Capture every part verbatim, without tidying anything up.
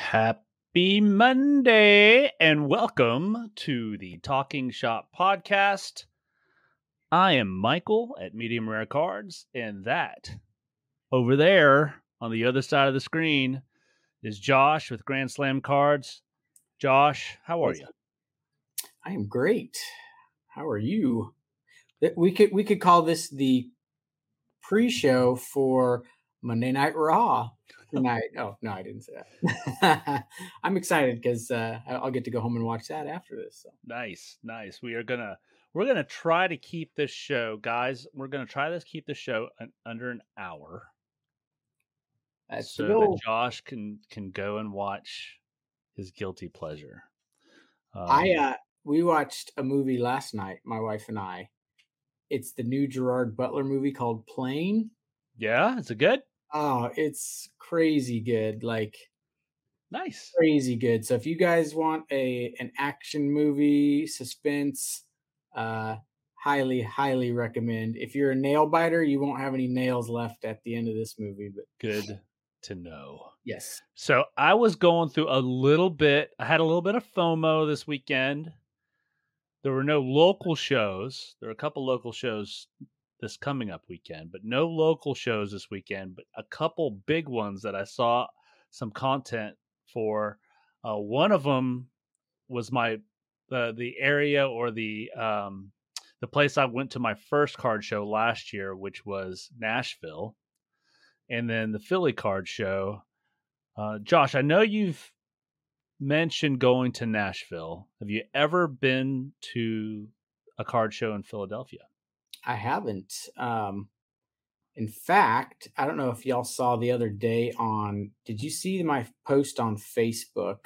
Happy Monday and welcome to the Talking Shop podcast. I am Michael at Medium Rare Cards, and that over there on the other side of the screen is Josh with Grand Slam Cards. Josh, how are you? I am great. How are you? We could we could call this the pre-show for Monday Night Raw tonight. Oh, no, I didn't say that. I'm excited because uh, I'll get to go home and watch that after this. So. Nice, nice. We are gonna we're gonna try to keep this show, guys. We're gonna try to keep the show an, under an hour, That's so that Josh can can go and watch his guilty pleasure. Um, I uh, we watched a movie last night, my wife and I. It's the new Gerard Butler movie called Plane. Yeah, is it good? Oh, it's crazy good. Like, nice, crazy good. So if you guys want a an action movie, suspense, uh, highly, highly recommend. If you're a nail biter, you won't have any nails left at the end of this movie. But good to know. Yes. So I was going through a little bit. I had a little bit of FOMO this weekend. There were no local shows. There are a couple local shows this coming up weekend, but no local shows this weekend, but a couple big ones that I saw some content for. Uh, one of them was my uh, the area or the um, the place I went to my first card show last year, which was Nashville, and then the Philly card show. Uh, Josh, I know you've mentioned going to Nashville. Have you ever been to a card show in Philadelphia? I haven't. Um, in fact, I don't know if y'all saw the other day on, did you see my post on Facebook?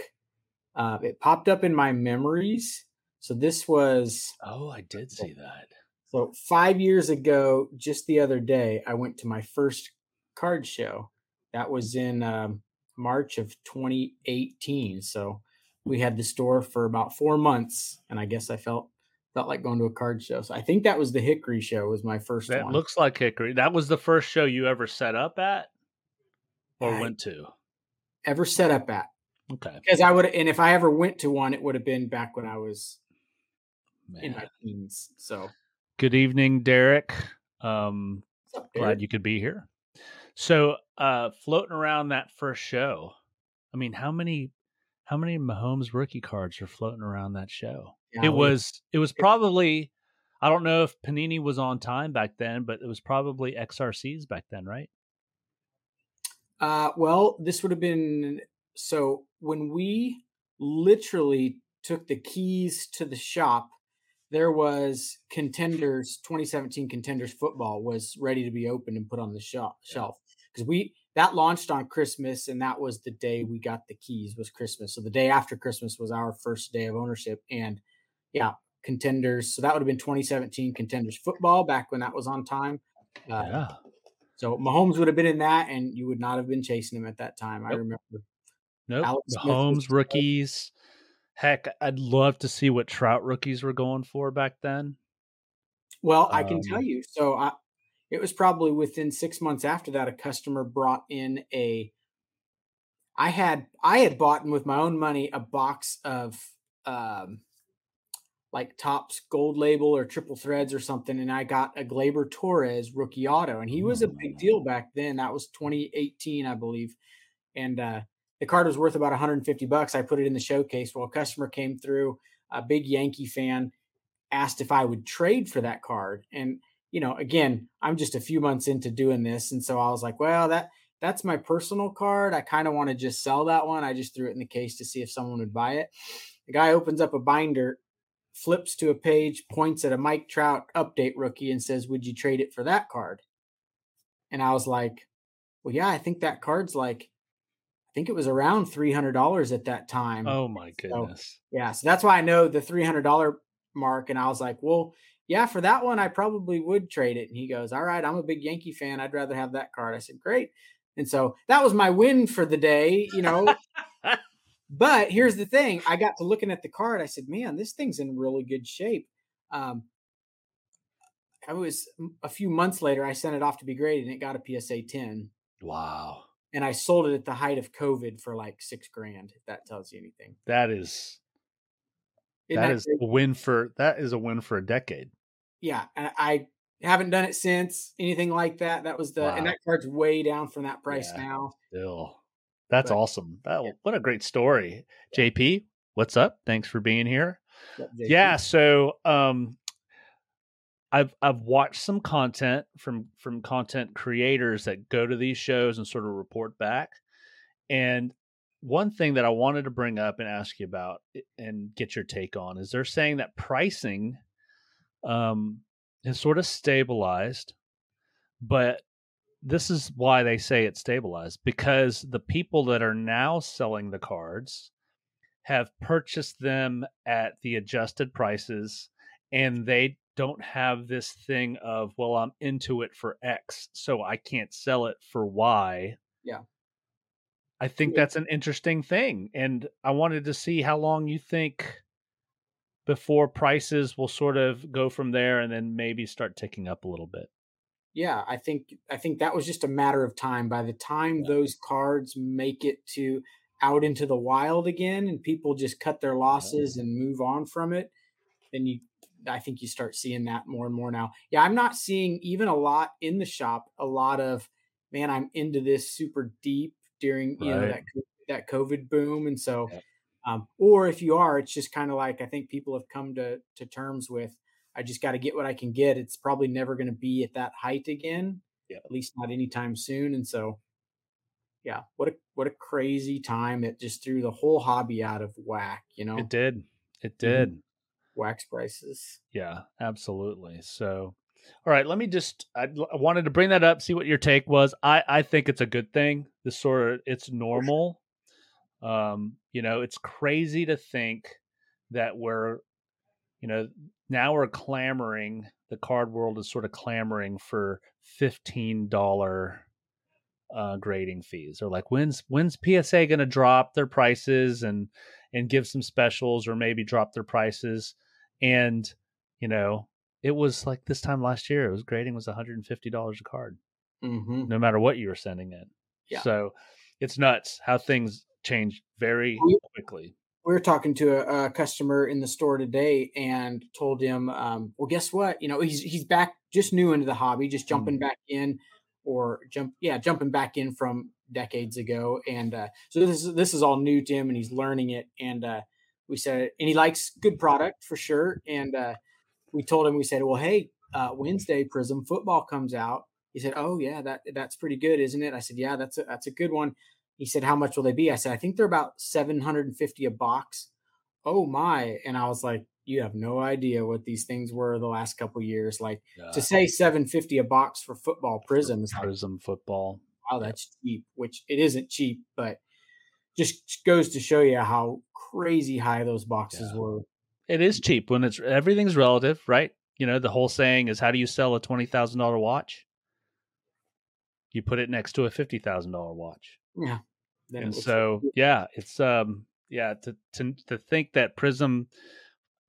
Uh, it popped up in my memories. So this was. Oh, I did see that. So five years ago, just the other day, I went to my first card show. That was in, um, March of twenty eighteen. So we had the store for about four months, and I guess I felt felt like going to a card show. So I think that was the Hickory show was my first that one. That looks like Hickory. That was the first show you ever set up at or I went to? Ever set up at. Okay. Because I would, and if I ever went to one, it would have been back when I was Man. in my teens. So good evening, Derek. Um, up, Derek? Glad you could be here. So uh, floating around that first show, I mean, how many how many Mahomes rookie cards are floating around that show? Yeah, it was it was probably, I don't know if Panini was on time back then, but it was probably X R Cs back then, right? Uh, well, this would have been, so when we literally took the keys to the shop, there was Contenders, twenty seventeen Contenders football was ready to be opened and put on the shelf. Yeah. Because we that launched on Christmas, and that was the day we got the keys was Christmas. So the day after Christmas was our first day of ownership. And yeah, Contenders. So that would have been twenty seventeen Contenders football back when that was on time. Uh, yeah. So Mahomes would have been in that, and you would not have been chasing him at that time. Nope. I remember. Nope. Alex Mahomes rookies. Heck, I'd love to see what Trout rookies were going for back then. Well, um, I can tell you. So I. It was probably within six months after that, a customer brought in a, I had, I had bought with my own money, a box of um, like Topps Gold Label or Triple Threads or something. And I got a Gleyber Torres rookie auto, and he was a big deal back then. That was twenty eighteen, I believe. And uh, the card was worth about one hundred fifty bucks. I put it in the showcase. Well, a customer came through, a big Yankee fan, asked if I would trade for that card. And you know, again, I'm just a few months into doing this. And so I was like, well, that that's my personal card. I kind of want to just sell that one. I just threw it in the case to see if someone would buy it. The guy opens up a binder, flips to a page, points at a Mike Trout update rookie and says, would you trade it for that card? And I was like, well, yeah, I think that card's like, I think it was around three hundred dollars at that time. Oh, my goodness. So, yeah. So that's why I know the three hundred dollars mark. And I was like, well, yeah, for that one, I probably would trade it. And he goes, all right, I'm a big Yankee fan. I'd rather have that card. I said, great. And so that was my win for the day, you know. But here's the thing. I got to looking at the card. I said, man, this thing's in really good shape. Um, I was a few months later, I sent it off to be graded, and it got a P S A ten. Wow. and I sold it at the height of COVID for like six grand. If that tells you anything, that is Isn't that, that is a win for that is a win for a decade. Yeah, and I haven't done it since anything like that. That was the wow. and that card's way down from that price yeah, now. Still, that's but, awesome. That, yeah. What a great story, J P. What's up? Thanks for being here. Up, yeah, so um, I've I've watched some content from from content creators that go to these shows and sort of report back. And one thing that I wanted to bring up and ask you about and get your take on is they're saying that pricing um, has sort of stabilized, but this is why they say it stabilized, because the people that are now selling the cards have purchased them at the adjusted prices, and they don't have this thing of, well, I'm into it for X, so I can't sell it for Y. Yeah. I think that's an interesting thing. And I wanted to see how long you think before prices will sort of go from there and then maybe start ticking up a little bit. Yeah, I think, I think that was just a matter of time. By the time yeah. those cards make it to out into the wild again and people just cut their losses and move on from it, then you I think you start seeing that more and more now. Yeah, I'm not seeing even a lot in the shop, a lot of, man, I'm into this super deep during you right. know that that COVID boom. And so yeah. um, or if you are, it's just kind of like I think people have come to to terms with, I just got to get what I can get. It's probably never going to be at that height again, yeah. at least not anytime soon. And so yeah, what a what a crazy time. It just threw the whole hobby out of whack, you know? It did. It did. Mm-hmm. Wax prices. Yeah, absolutely. So, all right, let me just, I, I wanted to bring that up, see what your take was. I, I think it's a good thing. This sort of, it's normal. Um, you know, it's crazy to think that we're, you know, now we're clamoring, the card world is sort of clamoring for fifteen dollars Uh, grading fees, or like when's when's P S A going to drop their prices and and give some specials, or maybe drop their prices. And you know, it was like this time last year, it was grading was one hundred fifty dollars a card, mm-hmm. no matter what you were sending in. Yeah. So it's nuts how things change very we, quickly. We were talking to a, a customer in the store today and told him, um, well, guess what? You know, he's he's back, just new into the hobby, just jumping mm. back in. Or jump, yeah, jumping back in from decades ago, and uh, so this is this is all new to him, and he's learning it. And uh, we said, and he likes good product for sure. And uh, we told him, we said, well, hey, uh, Wednesday Prism Football comes out. He said, oh yeah, that that's pretty good, isn't it? I said, yeah, that's a, that's a good one. He said, how much will they be? I said, I think they're about seven hundred fifty dollars a box. Oh my! And I was like, you have no idea what these things were the last couple of years. Like yeah. to say seven fifty a box for football Prism is like, Prism football. Wow, that's yep. cheap, which it isn't cheap, but just goes to show you how crazy high those boxes yeah. were. It is cheap when it's everything's relative, right? You know, the whole saying is, how do you sell a twenty thousand dollars watch? You put it next to a fifty thousand dollars watch. Yeah. Then and so, like, yeah, it's um, yeah, to to to think that Prism,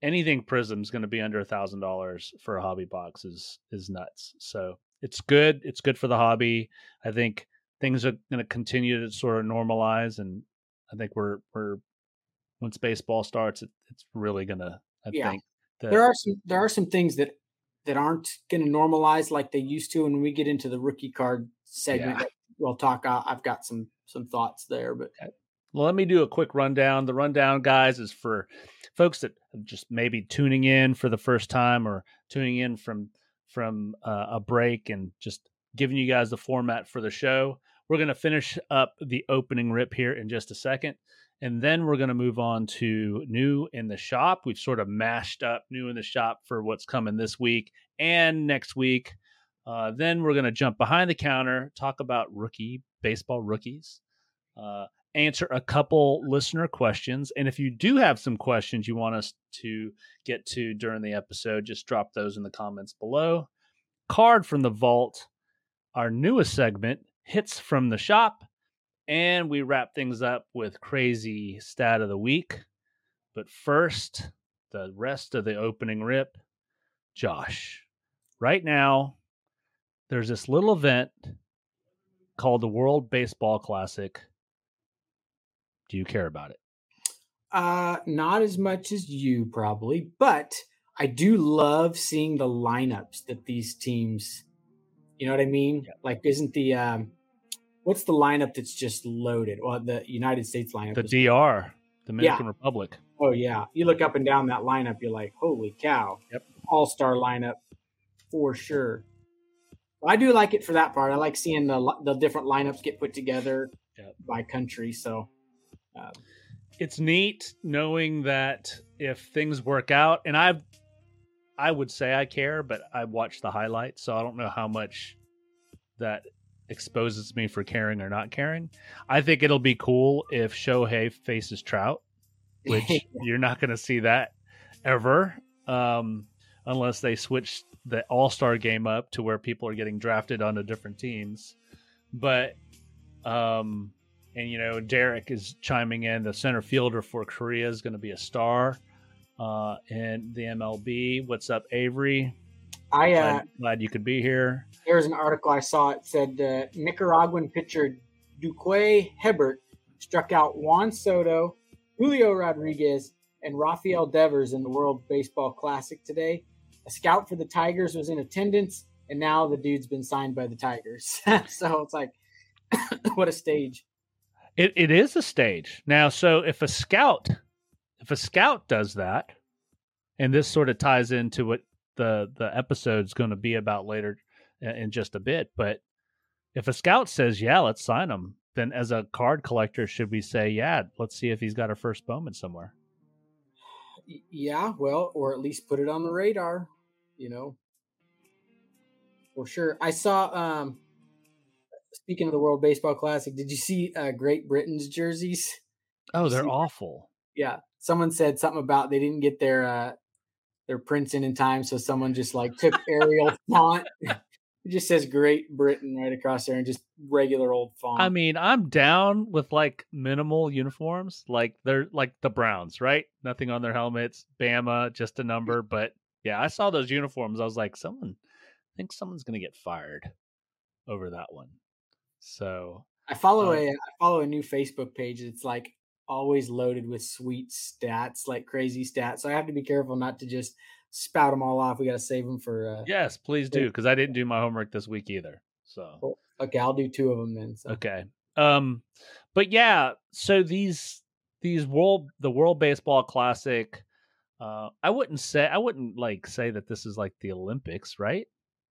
anything Prism is going to be under a thousand dollars for a hobby box is, is nuts. So it's good. It's good for the hobby. I think things are going to continue to sort of normalize. And I think we're, we're, once baseball starts, it, it's really going to, I yeah. think that, there are some, there are some things that, that aren't going to normalize like they used to. When we get into the rookie card segment, yeah. we'll talk, I've got some, some thoughts there, but well, let me do a quick rundown. The rundown, guys, is for folks that just maybe tuning in for the first time, or tuning in from from uh, a break, and just giving you guys the format for the show. We're going to finish up the opening rip here in just a second, and then we're going to move on to new in the shop. We've sort of mashed up new in the shop for what's coming this week and next week. Uh, then we're going to jump behind the counter, talk about rookie baseball rookies, uh, answer a couple listener questions. And if you do have some questions you want us to get to during the episode, just drop those in the comments below. Card from the Vault, our newest segment, Hits from the Shop. And we wrap things up with Crazy Stat of the Week. But first, the rest of the opening rip. Josh, right now, there's this little event called the World Baseball Classic. Do you care about it? Uh, not as much as you probably, but I do love seeing the lineups that these teams, you know what I mean? Yeah. Like, isn't the, um, what's the lineup that's just loaded? Well, the United States lineup. The D R, Dominican yeah. Republic. Oh, yeah. You look up and down that lineup, you're like, holy cow. Yep. All-star lineup for sure. I do like it for that part. I like seeing the the different lineups get put together yep. by country. So um, it's neat knowing that if things work out, and I I would say I care, but I watch the highlights, so I don't know how much that exposes me for caring or not caring. I think it'll be cool if Shohei faces Trout, which yeah. you're not going to see that ever um, unless they switch the all-star game up to where people are getting drafted onto different teams. But, um, and you know, Derek is chiming in, the center fielder for Korea is going to be a star, uh, in the M L B. What's up, Avery? I, uh, glad, glad you could be here. There's an article I saw. It said, uh, Nicaraguan pitcher Duque Hebert struck out Juan Soto, Julio Rodriguez, and Rafael Devers in the World Baseball Classic today. A scout for the Tigers was in attendance, and now the dude's been signed by the Tigers. So it's like, what a stage. It It is a stage. Now, so if a scout, if a scout does that, and this sort of ties into what the, the episode's going to be about later in just a bit, but if a scout says, yeah, let's sign him, then as a card collector, should we say, yeah, let's see if he's got a first Bowman somewhere? Yeah, well, or at least put it on the radar. You know, for sure. I saw, um, speaking of the World Baseball Classic, did you see uh, Great Britain's jerseys? Oh, they're awful. Yeah. Someone said something about they didn't get their uh, their prints in in time, so someone just like took Arial font. It just says Great Britain right across there and just regular old font. I mean, I'm down with like minimal uniforms. Like they're like the Browns, right? Nothing on their helmets. Bama, just a number. But yeah, I saw those uniforms. I was like, someone, I think someone's going to get fired over that one. So I follow um, a, I follow a new Facebook page. It's like always loaded with sweet stats, like crazy stats. So I have to be careful not to just spout them all off. We got to save them for uh yes, please do, because I didn't do my homework this week either. So okay, I'll do two of them then. So. Okay, um, but yeah, so these these world the World Baseball Classic. Uh, I wouldn't say I wouldn't like say that this is like the Olympics, right?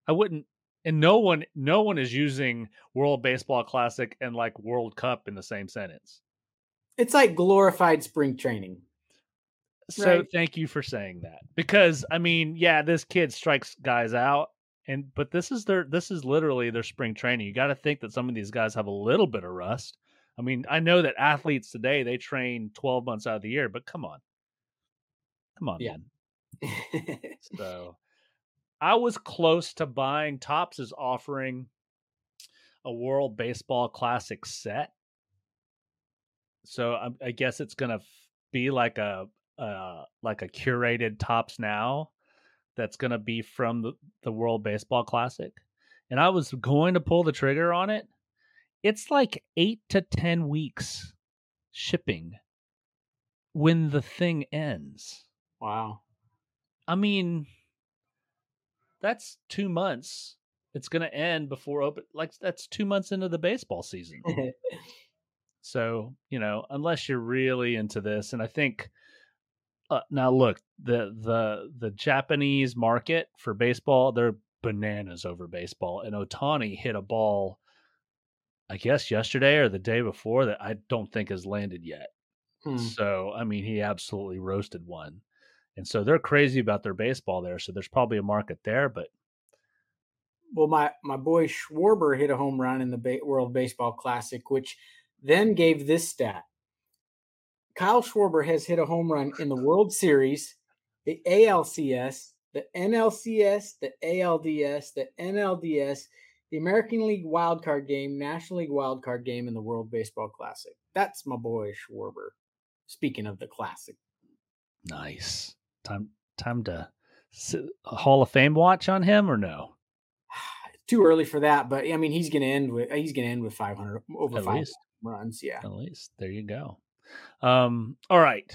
I wouldn't, and no one no one is using World Baseball Classic and like World Cup in the same sentence. It's like glorified spring training. So right. Thank you for saying that, because I mean, yeah, this kid strikes guys out, and but this is their this is literally their spring training. You got to think that some of these guys have a little bit of rust. I mean, I know that athletes today, they train twelve months out of the year, but come on, come on, yeah. Man. So, I was close to buying. Topps is offering a World Baseball Classic set, so I, I guess it's gonna be like a. Uh, like a curated Topps Now that's going to be from the, the World Baseball Classic. And I was going to pull the trigger on it. It's like eight to ten weeks shipping when the thing ends. Wow. I mean, that's two months. It's going to end before open. Like that's two months into the baseball season. So, you know, unless you're really into this, and I think Uh, now look, the the the Japanese market for baseball, they're bananas over baseball. And Otani hit a ball, I guess yesterday or the day before, that I don't think has landed yet. Hmm. So I mean, he absolutely roasted one, and so they're crazy about their baseball there. So there's probably a market there. But well, my my boy Schwarber hit a home run in the ba- World Baseball Classic, which then gave this stat. Kyle Schwarber has hit a home run in the World Series, the A L C S, the N L C S, the A L D S, the N L D S, the American League wildcard game, National League wildcard game, and the World Baseball Classic. That's my boy Schwarber. Speaking of the classic. Nice. Time time to sit, a Hall of Fame watch on him or no? too early for that, but I mean, he's going to end with, he's going to end with five hundred over at five least. Runs. Yeah. At least there you go. Um, all right.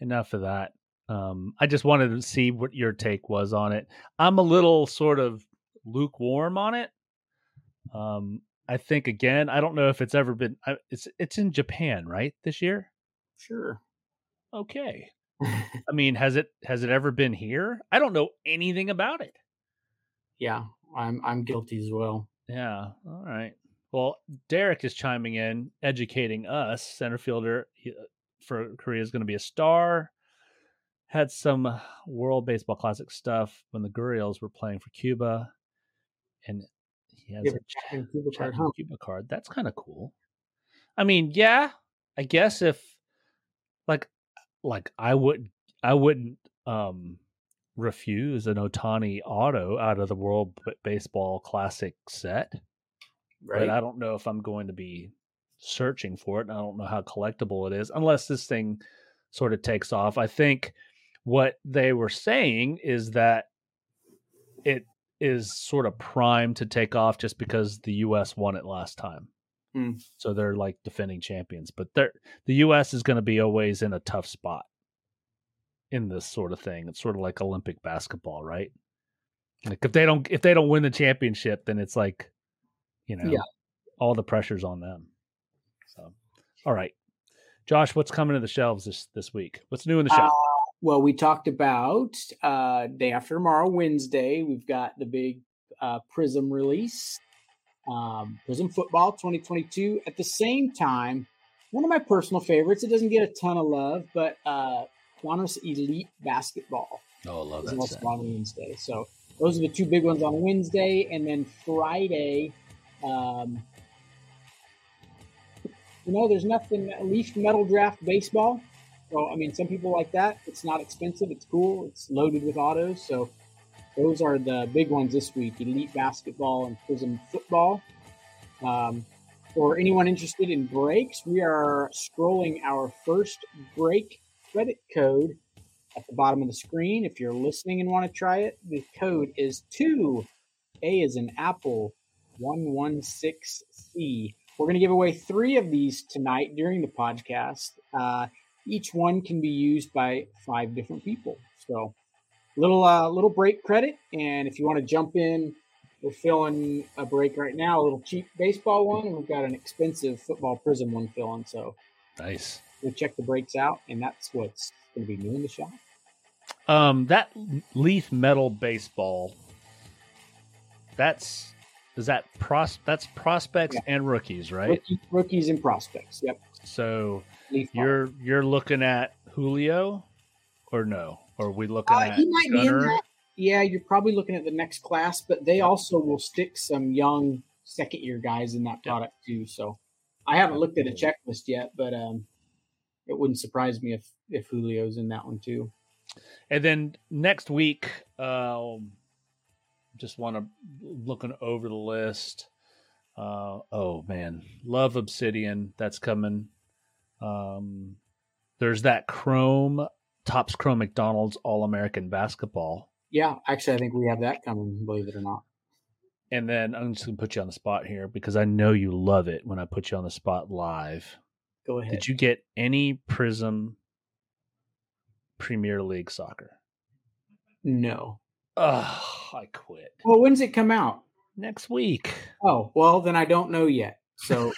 Enough of that. Um, I just wanted to see what your take was on it. I'm a little sort of lukewarm on it. Um, I think again, I don't know if it's ever been, I, it's, it's in Japan, right? This year. Sure. Okay. I mean, has it has it ever been here? I don't know anything about it. Yeah, I'm I'm guilty as well. Yeah. All right. Well, Derek is chiming in, educating us. Center fielder for Korea is going to be a star. Had some World Baseball Classic stuff when the Gurriels were playing for Cuba, and he has yeah, a Cuba card, huh? Cuba card. That's kind of cool. I mean, yeah, I guess if like. Like I would, I wouldn't um, refuse an Otani auto out of the World Baseball Classic set, right? But I don't know if I'm going to be searching for it. I don't know how collectible it is, unless this thing sort of takes off. I think what they were saying is that it is sort of primed to take off just because the U S won it last time. So they're like defending champions, but they're, the U S is going to be always in a tough spot in this sort of thing. It's sort of like Olympic basketball, right? Like if they don't, if they don't win the championship, then it's like, you know, yeah. all the pressure's on them. So, all right, Josh, what's coming to the shelves this, this week? What's new in the shop? Uh, well, we talked about uh, day after tomorrow, Wednesday, we've got the big uh, Prism release. Um, Prism Football twenty twenty-two. At the same time, one of my personal favorites, it doesn't get a ton of love, but uh, Qantas Elite Basketball. Oh, I love that. It's also on Wednesday. So those are the two big ones on Wednesday. And then Friday, um, you know, there's nothing, at least Metal Draft Baseball. So, I mean, some people like that. It's not expensive. It's cool. It's loaded with autos. So those are the big ones this week, Elite Basketball and Prism Football. Um, for anyone interested in breaks, we are scrolling our first break credit code at the bottom of the screen. If you're listening and want to try it, the code is two A as in Apple, one one six C. We're going to give away three of these tonight during the podcast. Uh, each one can be used by five different people. So Little uh, little break credit, and if you want to jump in, we're filling a break right now, a little cheap baseball one, and we've got an expensive football Prism one filling, so nice. We'll check the breaks out, and that's what's going to be new in the shop. Um, that Leaf Metal Baseball, that's is that pros, that's prospects yeah. and rookies, right? Rookie, rookies and prospects, yep. So Leaf you're ball. You're looking at Julio or no? Or are we looking uh, at he might be in that. Yeah, you're probably looking at the next class, but they also will stick some young second-year guys in that product yeah. too. So I haven't looked at a checklist yet, but um, it wouldn't surprise me if, if Julio's in that one too. And then next week, uh, just want to looking over the list. Uh, oh, man. Love Obsidian. That's coming. Um, there's that Chrome... Topps Chrome McDonald's All-American Basketball. Yeah, actually, I think we have that coming, believe it or not. And then I'm just going to put you on the spot here because I know you love it when I put you on the spot live. Go ahead. Did you get any Prism Premier League soccer? No. Ugh, I quit. Well, when's it come out? Next week. Oh, well, then I don't know yet. So...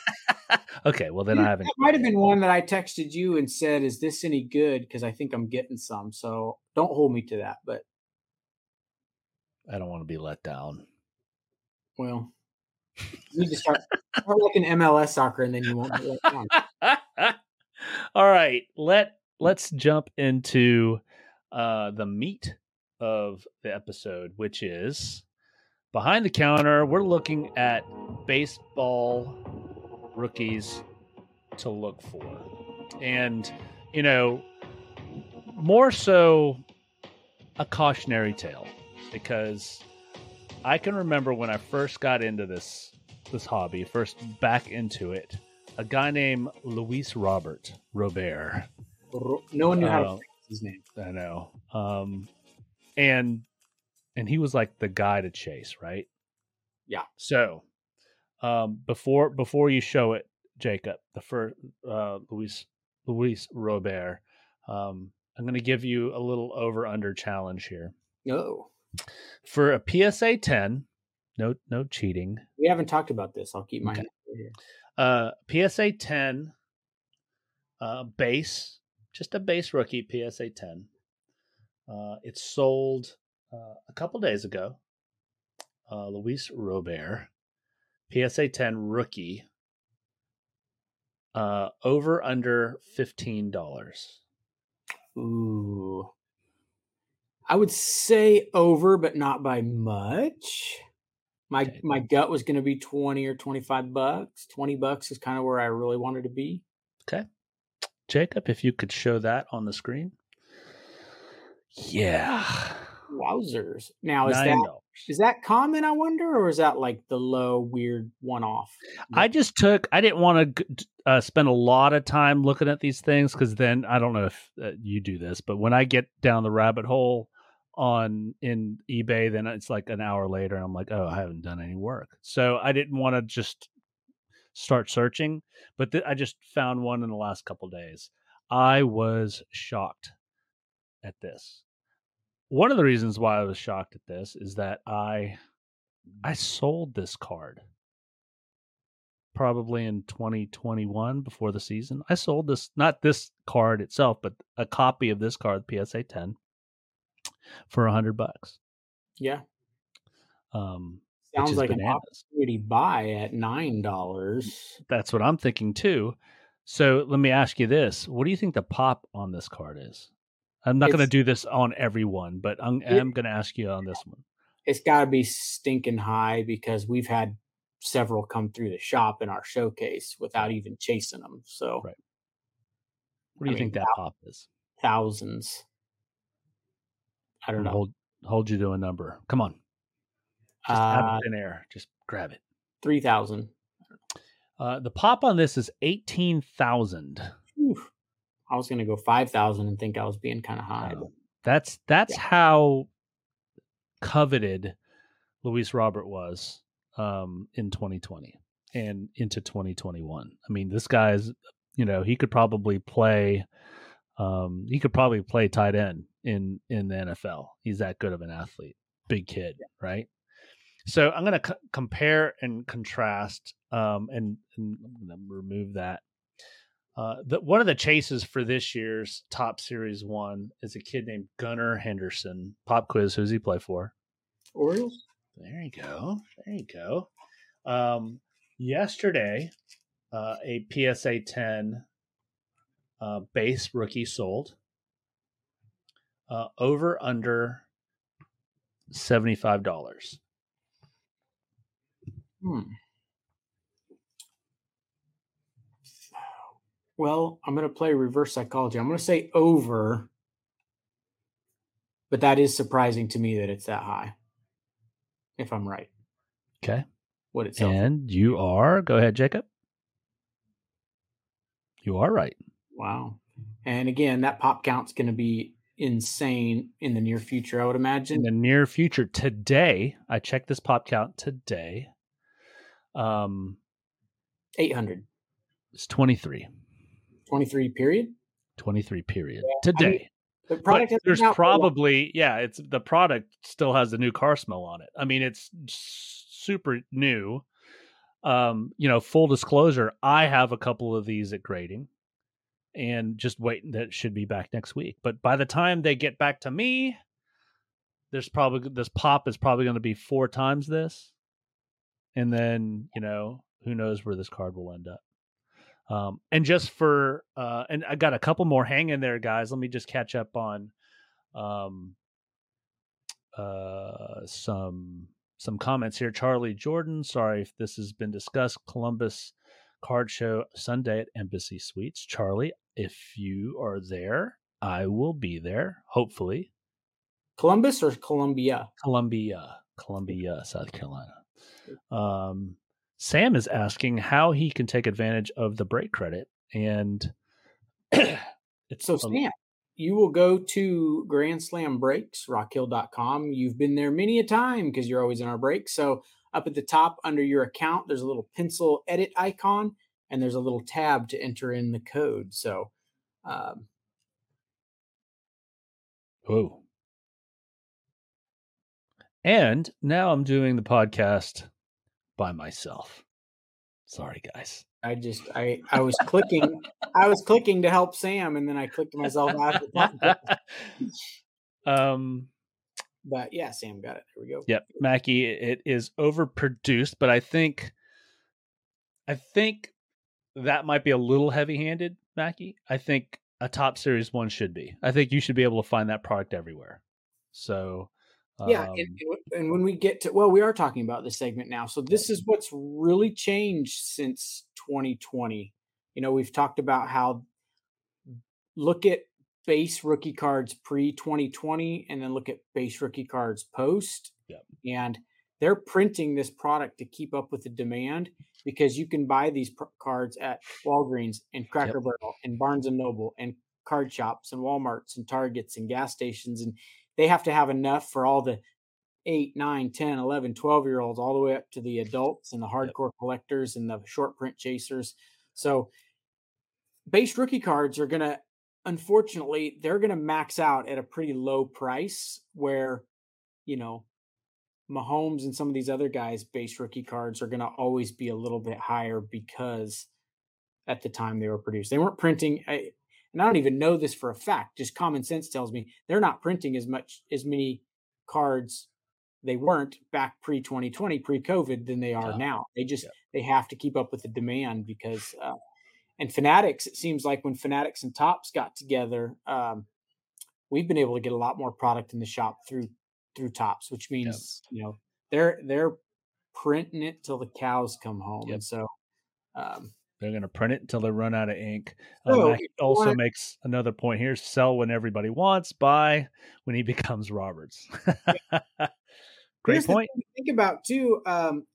Okay, well, then Dude, I haven't. That might have been one that I texted you and said, is this any good? Because I think I'm getting some. So don't hold me to that. But I don't want to be let down. Well, you need to start, start looking M L S soccer and then you won't be let down. All right, let, let's jump into uh, the meat of the episode, which is behind the counter. We're looking at baseball rookies to look for, and you know, more so a cautionary tale, because I can remember when I first got into this this hobby, first back into it, a guy named Luis Robert Robert no one knew uh, how to pronounce his name. I know um and and he was like the guy to chase, right? Yeah. So um, before before you show it, Jacob, the first uh, Luis Luis Robert, um, I'm going to give you a little over under challenge here. Oh. For a P S A ten, no no cheating. We haven't talked about this. I'll keep mine. Okay. Here. Uh, P S A ten, uh, base, just a base rookie P S A ten. Uh, it's sold uh, a couple days ago. Uh, Luis Robert, P S A ten rookie, uh, over under fifteen dollars. Ooh. I would say over, but not by much. My okay. my gut was going to be twenty or twenty-five bucks. Twenty bucks is kind of where I really wanted to be. Okay, Jacob, if you could show that on the screen. Yeah. Wowzers! Now is nine dollars. That is that common? I wonder, or is that like the low weird one-off? I just took. I didn't want to uh, spend a lot of time looking at these things because then I don't know if uh, you do this, but when I get down the rabbit hole on in eBay, then it's like an hour later and I'm like, oh, I haven't done any work. So I didn't want to just start searching, but th- I just found one in the last couple of days. I was shocked at this. One of the reasons why I was shocked at this is that I I sold this card probably in twenty twenty-one before the season. I sold this, not this card itself, but a copy of this card, P S A ten. For a hundred bucks, yeah. Um, sounds like bananas. An opportunity buy at nine dollars. That's what I'm thinking too. So let me ask you this: what do you think the pop on this card is? I'm not going to do this on everyone, but I'm, I'm going to ask you on this one. It's got to be stinking high because we've had several come through the shop in our showcase without even chasing them. So, right. What do I you mean, think that pop is? Thousands. I don't know. Hold, hold you to a number. Come on. Just uh, out of thin air. Just grab it. three thousand. Uh, the pop on this is eighteen thousand. I was going to go five thousand and think I was being kind of high. Uh, that's that's yeah. how coveted Luis Robert was um, in twenty twenty and into twenty twenty-one. I mean, this guy's, you know, he could probably play. Um, he could probably play tight end in, in the N F L. He's that good of an athlete, big kid, yeah. Right? So I'm going to c- compare and contrast, um, and, and I'm going to remove that. Uh, the, one of the chases for this year's Top Series One is a kid named Gunnar Henderson. Pop quiz: who's he play for? Orioles. There you go. There you go. Um, yesterday, uh, a P S A ten. Uh, base rookie sold uh, over under seventy-five dollars. Hmm. Well, I'm going to play reverse psychology. I'm going to say over, but that is surprising to me that it's that high. If I'm right. Okay. What it sells. And you are, go ahead, Jacob. You are right. Wow. And again, that pop count's going to be insane in the near future, I would imagine. In the near future. Today, I checked this pop count today. Um, eight hundred. It's twenty-three. twenty-three period? twenty-three period. Yeah, today. I mean, the product has there's probably, yeah, it's the product still has the new car smell on it. I mean, it's super new. Um, you know, full disclosure, I have a couple of these at grading. And just waiting, that should be back next week. But by the time they get back to me, there's probably this pop is probably going to be four times this. And then, you know, who knows where this card will end up. Um, and just for, uh, and I got a couple more hang in there, guys. Let me just catch up on um, uh, some some comments here. Charlie Jordan, sorry if this has been discussed. Columbus Card Show Sunday at Embassy Suites. Charlie, if you are there, I will be there, hopefully. Columbus or Columbia? Columbia. Columbia, South Carolina. Um, Sam is asking how he can take advantage of the break credit. And it's so, Sam, um, you will go to Grand Slam Breaks, rock hill dot com. You've been there many a time because you're always in our break. So Up at the top under your account, there's a little pencil edit icon, and there's a little tab to enter in the code. So, um, whoa. And now I'm doing the podcast by myself. Sorry, guys. I just, I, I was clicking, I was clicking to help Sam, and then I clicked myself out. um, but yeah, Sam got it. Here we go. Yep, Mackie. It is overproduced, but I think, I think that might be a little heavy-handed, Mackie. I think a Top Series one should be. I think you should be able to find that product everywhere. So. Yeah, and, and when we get to, well, we are talking about this segment now. So this is what's really changed since twenty twenty. You know, we've talked about how look at base rookie cards pre-twenty twenty and then look at base rookie cards post. Yep. And they're printing this product to keep up with the demand, because you can buy these pr- cards at Walgreens and Cracker yep. Barrel and Barnes and Noble and card shops and Walmarts and Targets and gas stations, and they have to have enough for all the eight, nine, ten, eleven, twelve year olds, all the way up to the adults and the hardcore collectors and the short print chasers. So base rookie cards are going to, unfortunately, they're going to max out at a pretty low price, where, you know, Mahomes and some of these other guys' base rookie cards are going to always be a little bit higher, because at the time they were produced, they weren't printing a, and I don't even know this for a fact, just common sense tells me they're not printing as much, as many cards they weren't back pre-twenty twenty, pre-COVID, than they are yeah. now. They just, yeah. they have to keep up with the demand, because, uh, and Fanatics, it seems like when Fanatics and Topps got together, um, we've been able to get a lot more product in the shop through, through Topps, which means, yeah. you know, they're, they're printing it till the cows come home. Yep. And so, um, they're going to print it until they run out of ink. Oh, uh, Mac also wanna... makes another point here. Sell when everybody wants, buy when he becomes Roberts. Great Here's point. To think about too. Um,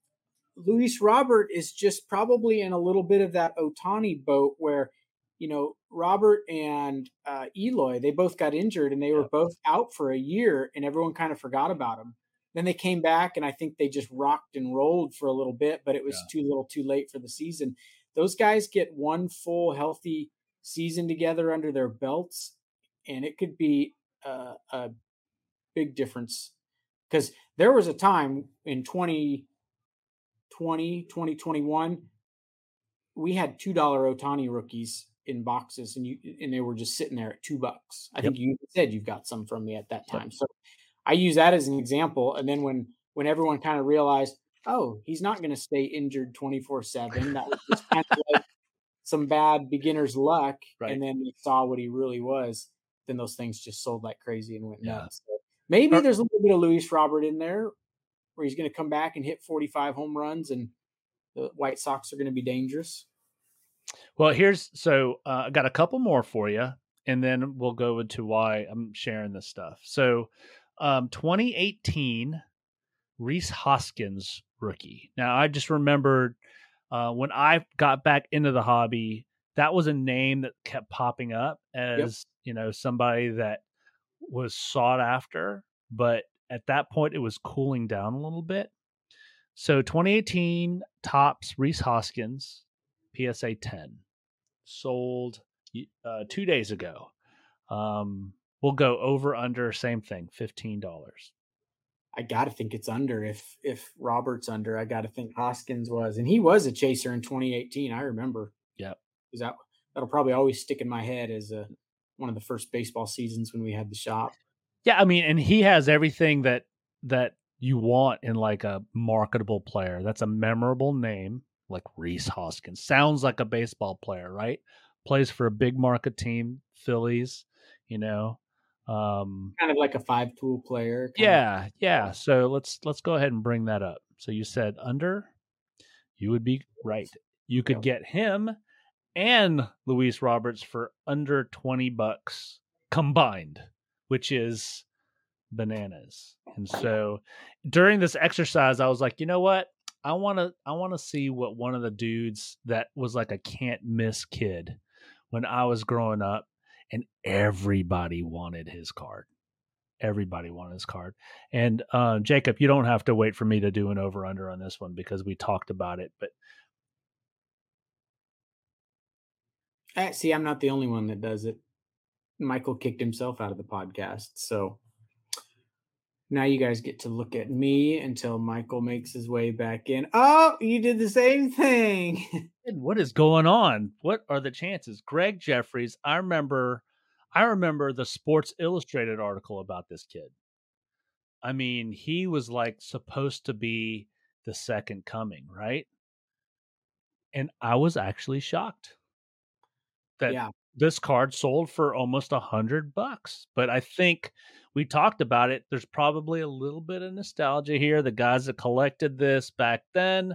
Luis Robert is just probably in a little bit of that Otani boat where, you know, Robert and uh, Eloy, they both got injured and they were yep. both out for a year, and everyone kind of forgot about them. Then they came back, and I think they just rocked and rolled for a little bit, but it was yeah. too little too late for the season. Those guys get one full healthy season together under their belts, and it could be a, a big difference, because there was a time in twenty twenty, twenty twenty-one, we had two dollar Otani rookies in boxes, and you, and they were just sitting there at two bucks. I yep. think you said you've got some from me at that time. Yep. So I use that as an example. And then when, when everyone kind of realized, oh, he's not going to stay injured twenty-four seven. That was just kind of like some bad beginner's luck. Right. And then we saw what he really was. Then those things just sold like crazy and went yeah. nuts. So maybe there's a little bit of Luis Robert in there, where he's going to come back and hit forty-five home runs, and the White Sox are going to be dangerous. Well, here's so uh, I got a couple more for you, and then we'll go into why I'm sharing this stuff. So um, twenty eighteen, Rhys Hoskins rookie. Now, I just remembered uh, when I got back into the hobby, that was a name that kept popping up as, yep. you know, somebody that was sought after. But at that point, it was cooling down a little bit. So twenty eighteen, Topps, Rhys Hoskins, P S A ten, sold uh, two days ago. Um, we'll go over, under, same thing, fifteen dollars. I got to think it's under. If if Robert's under, I got to think Hoskins was. And he was a chaser in twenty eighteen. I remember. Yeah. That, that'll probably always stick in my head as a, one of the first baseball seasons when we had the shop. Yeah, I mean, and he has everything that that you want in like a marketable player. That's a memorable name, like Rhys Hoskins. Sounds like a baseball player, right? Plays for a big market team, Phillies, you know. Um, kind of like a five tool player. Yeah. Of. Yeah. So let's, let's go ahead and bring that up. So you said under, you would be right. You could get him and Luis Roberts for under twenty bucks combined, which is bananas. And so during this exercise, I was like, you know what? I want to, I want to see what one of the dudes that was like a can't miss kid when I was growing up. And everybody wanted his card. everybody wanted this card. And uh, Jacob, you don't have to wait for me to do an over under on this one because we talked about it. But I see, I'm not the only one that does it. Michael kicked himself out of the podcast, so now you guys get to look at me until Michael makes his way back in. Oh, you did the same thing. What is going on? What are the chances? Gregg Jefferies. I remember, I remember the Sports Illustrated article about this kid. I mean, he was like supposed to be the second coming, right? And I was actually shocked that yeah. this card sold for almost a hundred bucks. But I think we talked about it. There's probably a little bit of nostalgia here. The guys that collected this back then,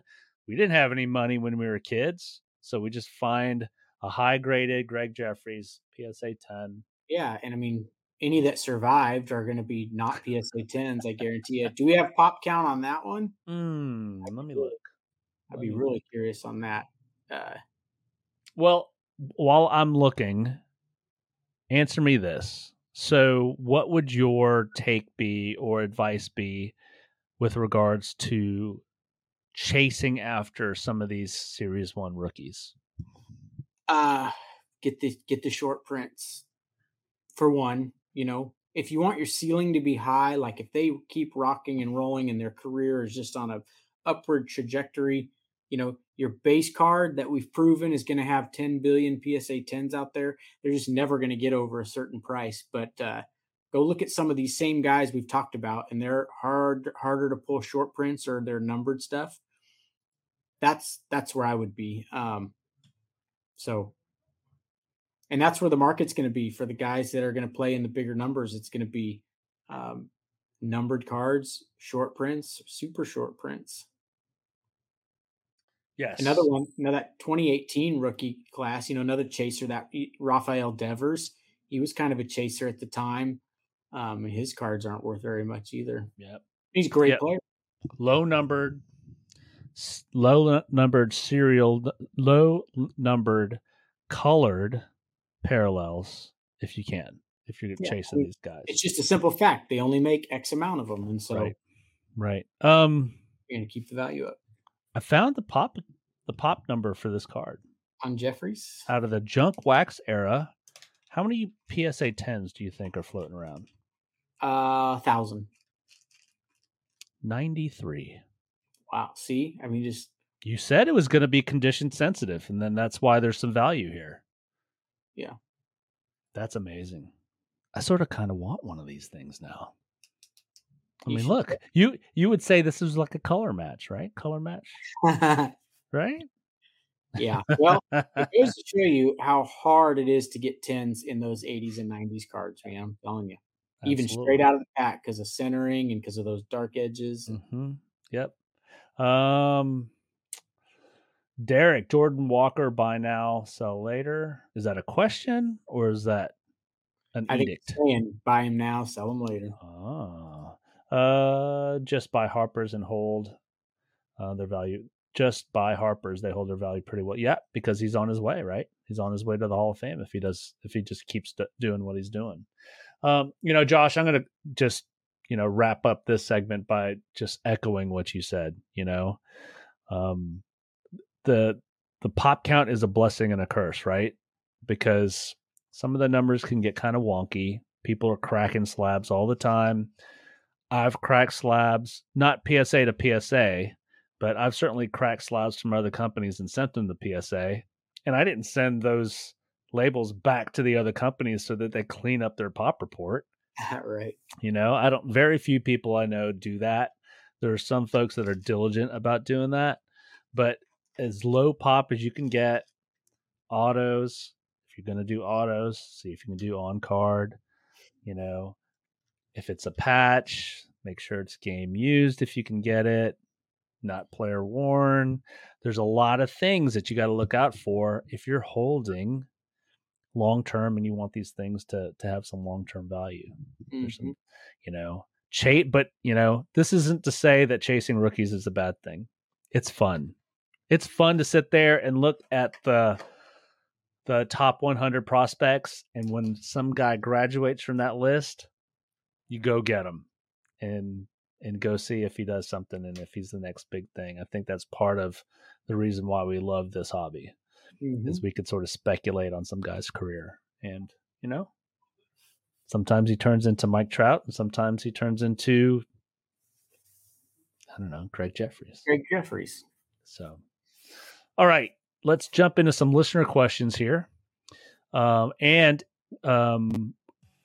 we didn't have any money when we were kids, so we just find a high-graded Gregg Jefferies P S A ten. Yeah, and I mean, any that survived are going to be not P S A tens, I guarantee it. Do we have pop count on that one? Mm, let me look. I'd be really curious on that. Uh, well, while I'm looking, answer me this. So what would your take be or advice be with regards to chasing after some of these series one rookies? Uh, get the, get the short prints for one. You know, if you want your ceiling to be high, like if they keep rocking and rolling and their career is just on a upward trajectory, you know, your base card that we've proven is going to have ten billion P S A tens out there. They're just never going to get over a certain price, but, uh, go look at some of these same guys we've talked about, and they're hard, harder to pull short prints or their numbered stuff. That's that's where I would be. Um, so, and that's where the market's going to be for the guys that are going to play in the bigger numbers. It's going to be um, numbered cards, short prints, super short prints. Yes. Another one, you know, that twenty eighteen rookie class, you know, another chaser, that Rafael Devers, he was kind of a chaser at the time. Um, his cards aren't worth very much either. Yep. He's a great yep. player. Low numbered. Low numbered serial, low numbered colored parallels, if you can, if you're yeah, chasing I mean, these guys. It's just a simple fact. They only make X amount of them. And so right. right. Um, you're going to keep the value up. I found the pop, the pop number for this card on Jefferies out of the junk wax era. How many P S A tens do you think are floating around? Uh, a thousand. ninety-three. Wow. See, I mean, just you said it was going to be condition sensitive, and then that's why there's some value here. Yeah. That's amazing. I sort of kind of want one of these things now. I you mean, should. Look, you, you would say this is like a color match, right? Color match, right? Yeah. Well, it goes to show you how hard it is to get tens in those eighties and nineties cards, man. I'm telling you, Absolutely. Even straight out of the pack because of centering and because of those dark edges. Mm-hmm. Yep. Um, Derek, Jordan Walker, buy now, sell later. Is that a question or is that an I edict? Think it's saying, buy him now, sell him later. Ah, uh, just buy Harpers and hold uh, their value. Just buy Harpers; they hold their value pretty well. Yeah, because he's on his way, right? He's on his way to the Hall of Fame if he does. If he just keeps doing what he's doing, um, you know, Josh, I'm gonna just. you know, wrap up this segment by just echoing what you said, you know, um, the, the pop count is a blessing and a curse, right? Because some of the numbers can get kind of wonky. People are cracking slabs all the time. I've cracked slabs, not P S A to P S A, but I've certainly cracked slabs from other companies and sent them to P S A. And I didn't send those labels back to the other companies so that they clean up their pop report. Right. You know, I don't, very few people I know do that. There are some folks that are diligent about doing that, but as low pop as you can get, autos, if you're going to do autos, see if you can do on card, you know, if it's a patch, make sure it's game used. If you can get it, not player worn. There's a lot of things that you got to look out for if you're holding long-term and you want these things to, to have some long-term value. Mm-hmm. Some, you know, chase, but you know, this isn't to say that chasing rookies is a bad thing. It's fun. It's fun to sit there and look at the, the top one hundred prospects. And when some guy graduates from that list, you go get him and and go see if he does something and if he's the next big thing. I think that's part of the reason why we love this hobby, mm-hmm. is we could sort of speculate on some guy's career. And, you know, sometimes he turns into Mike Trout and sometimes he turns into, I don't know, Gregg Jefferies. Gregg Jefferies. So, all right, let's jump into some listener questions here. Um, and um,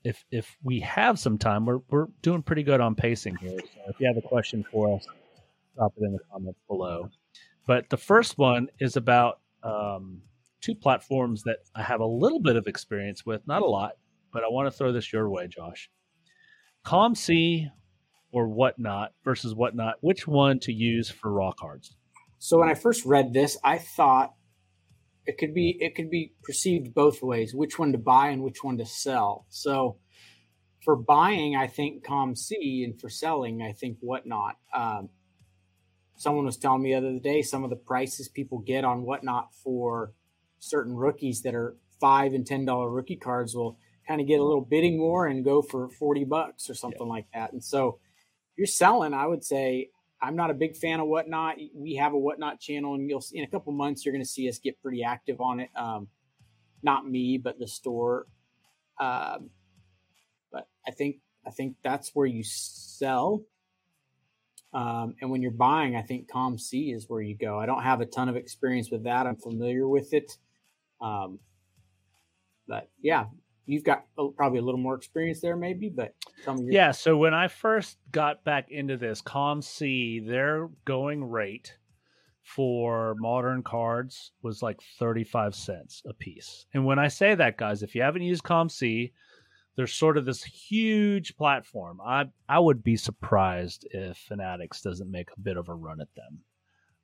if if we have some time, we're we're doing pretty good on pacing here. So if you have a question for us, drop it in the comments below. But the first one is about um, two platforms that I have a little bit of experience with, not a lot, but I want to throw this your way, Josh. ComC or Whatnot versus Whatnot, which one to use for raw cards? So when I first read this, I thought it could be it could be perceived both ways, which one to buy and which one to sell. So for buying, I think ComC, and for selling, I think Whatnot. Um, someone was telling me the other day some of the prices people get on Whatnot for certain rookies that are five and ten dollar rookie cards will kind of get a little bidding war and go for forty bucks or something yeah. like that. And so if you're selling, I would say, I'm not a big fan of Whatnot. We have a Whatnot channel, and you'll see in a couple months, you're going to see us get pretty active on it. Um, not me, but the store. Um, but I think, I think that's where you sell. Um, and when you're buying, I think ComC is where you go. I don't have a ton of experience with that. I'm familiar with it. Um, but yeah, you've got probably a little more experience there maybe, but tell me. Your- yeah. So when I first got back into this, ComC, their going rate for modern cards was like thirty-five cents a piece. And when I say that, guys, if you haven't used ComC, there's sort of this huge platform. I, I would be surprised if Fanatics doesn't make a bit of a run at them.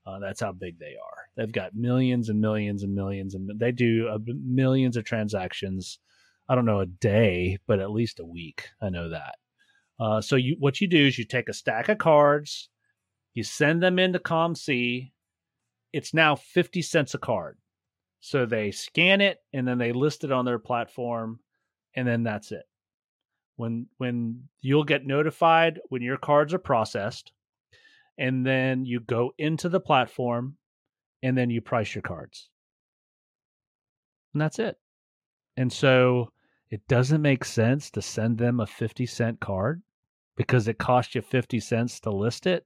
Uh, that's how big they are. They've got millions and millions and millions, and they do uh, millions of transactions. I don't know, a day, but at least a week. I know that. Uh, so you, what you do is you take a stack of cards, you send them into ComC. It's now fifty cents a card. So they scan it and then they list it on their platform, and then that's it. When when you'll get notified when your cards are processed, and then you go into the platform and then you price your cards. And that's it. And so it doesn't make sense to send them a fifty cent card because it costs you fifty cents to list it.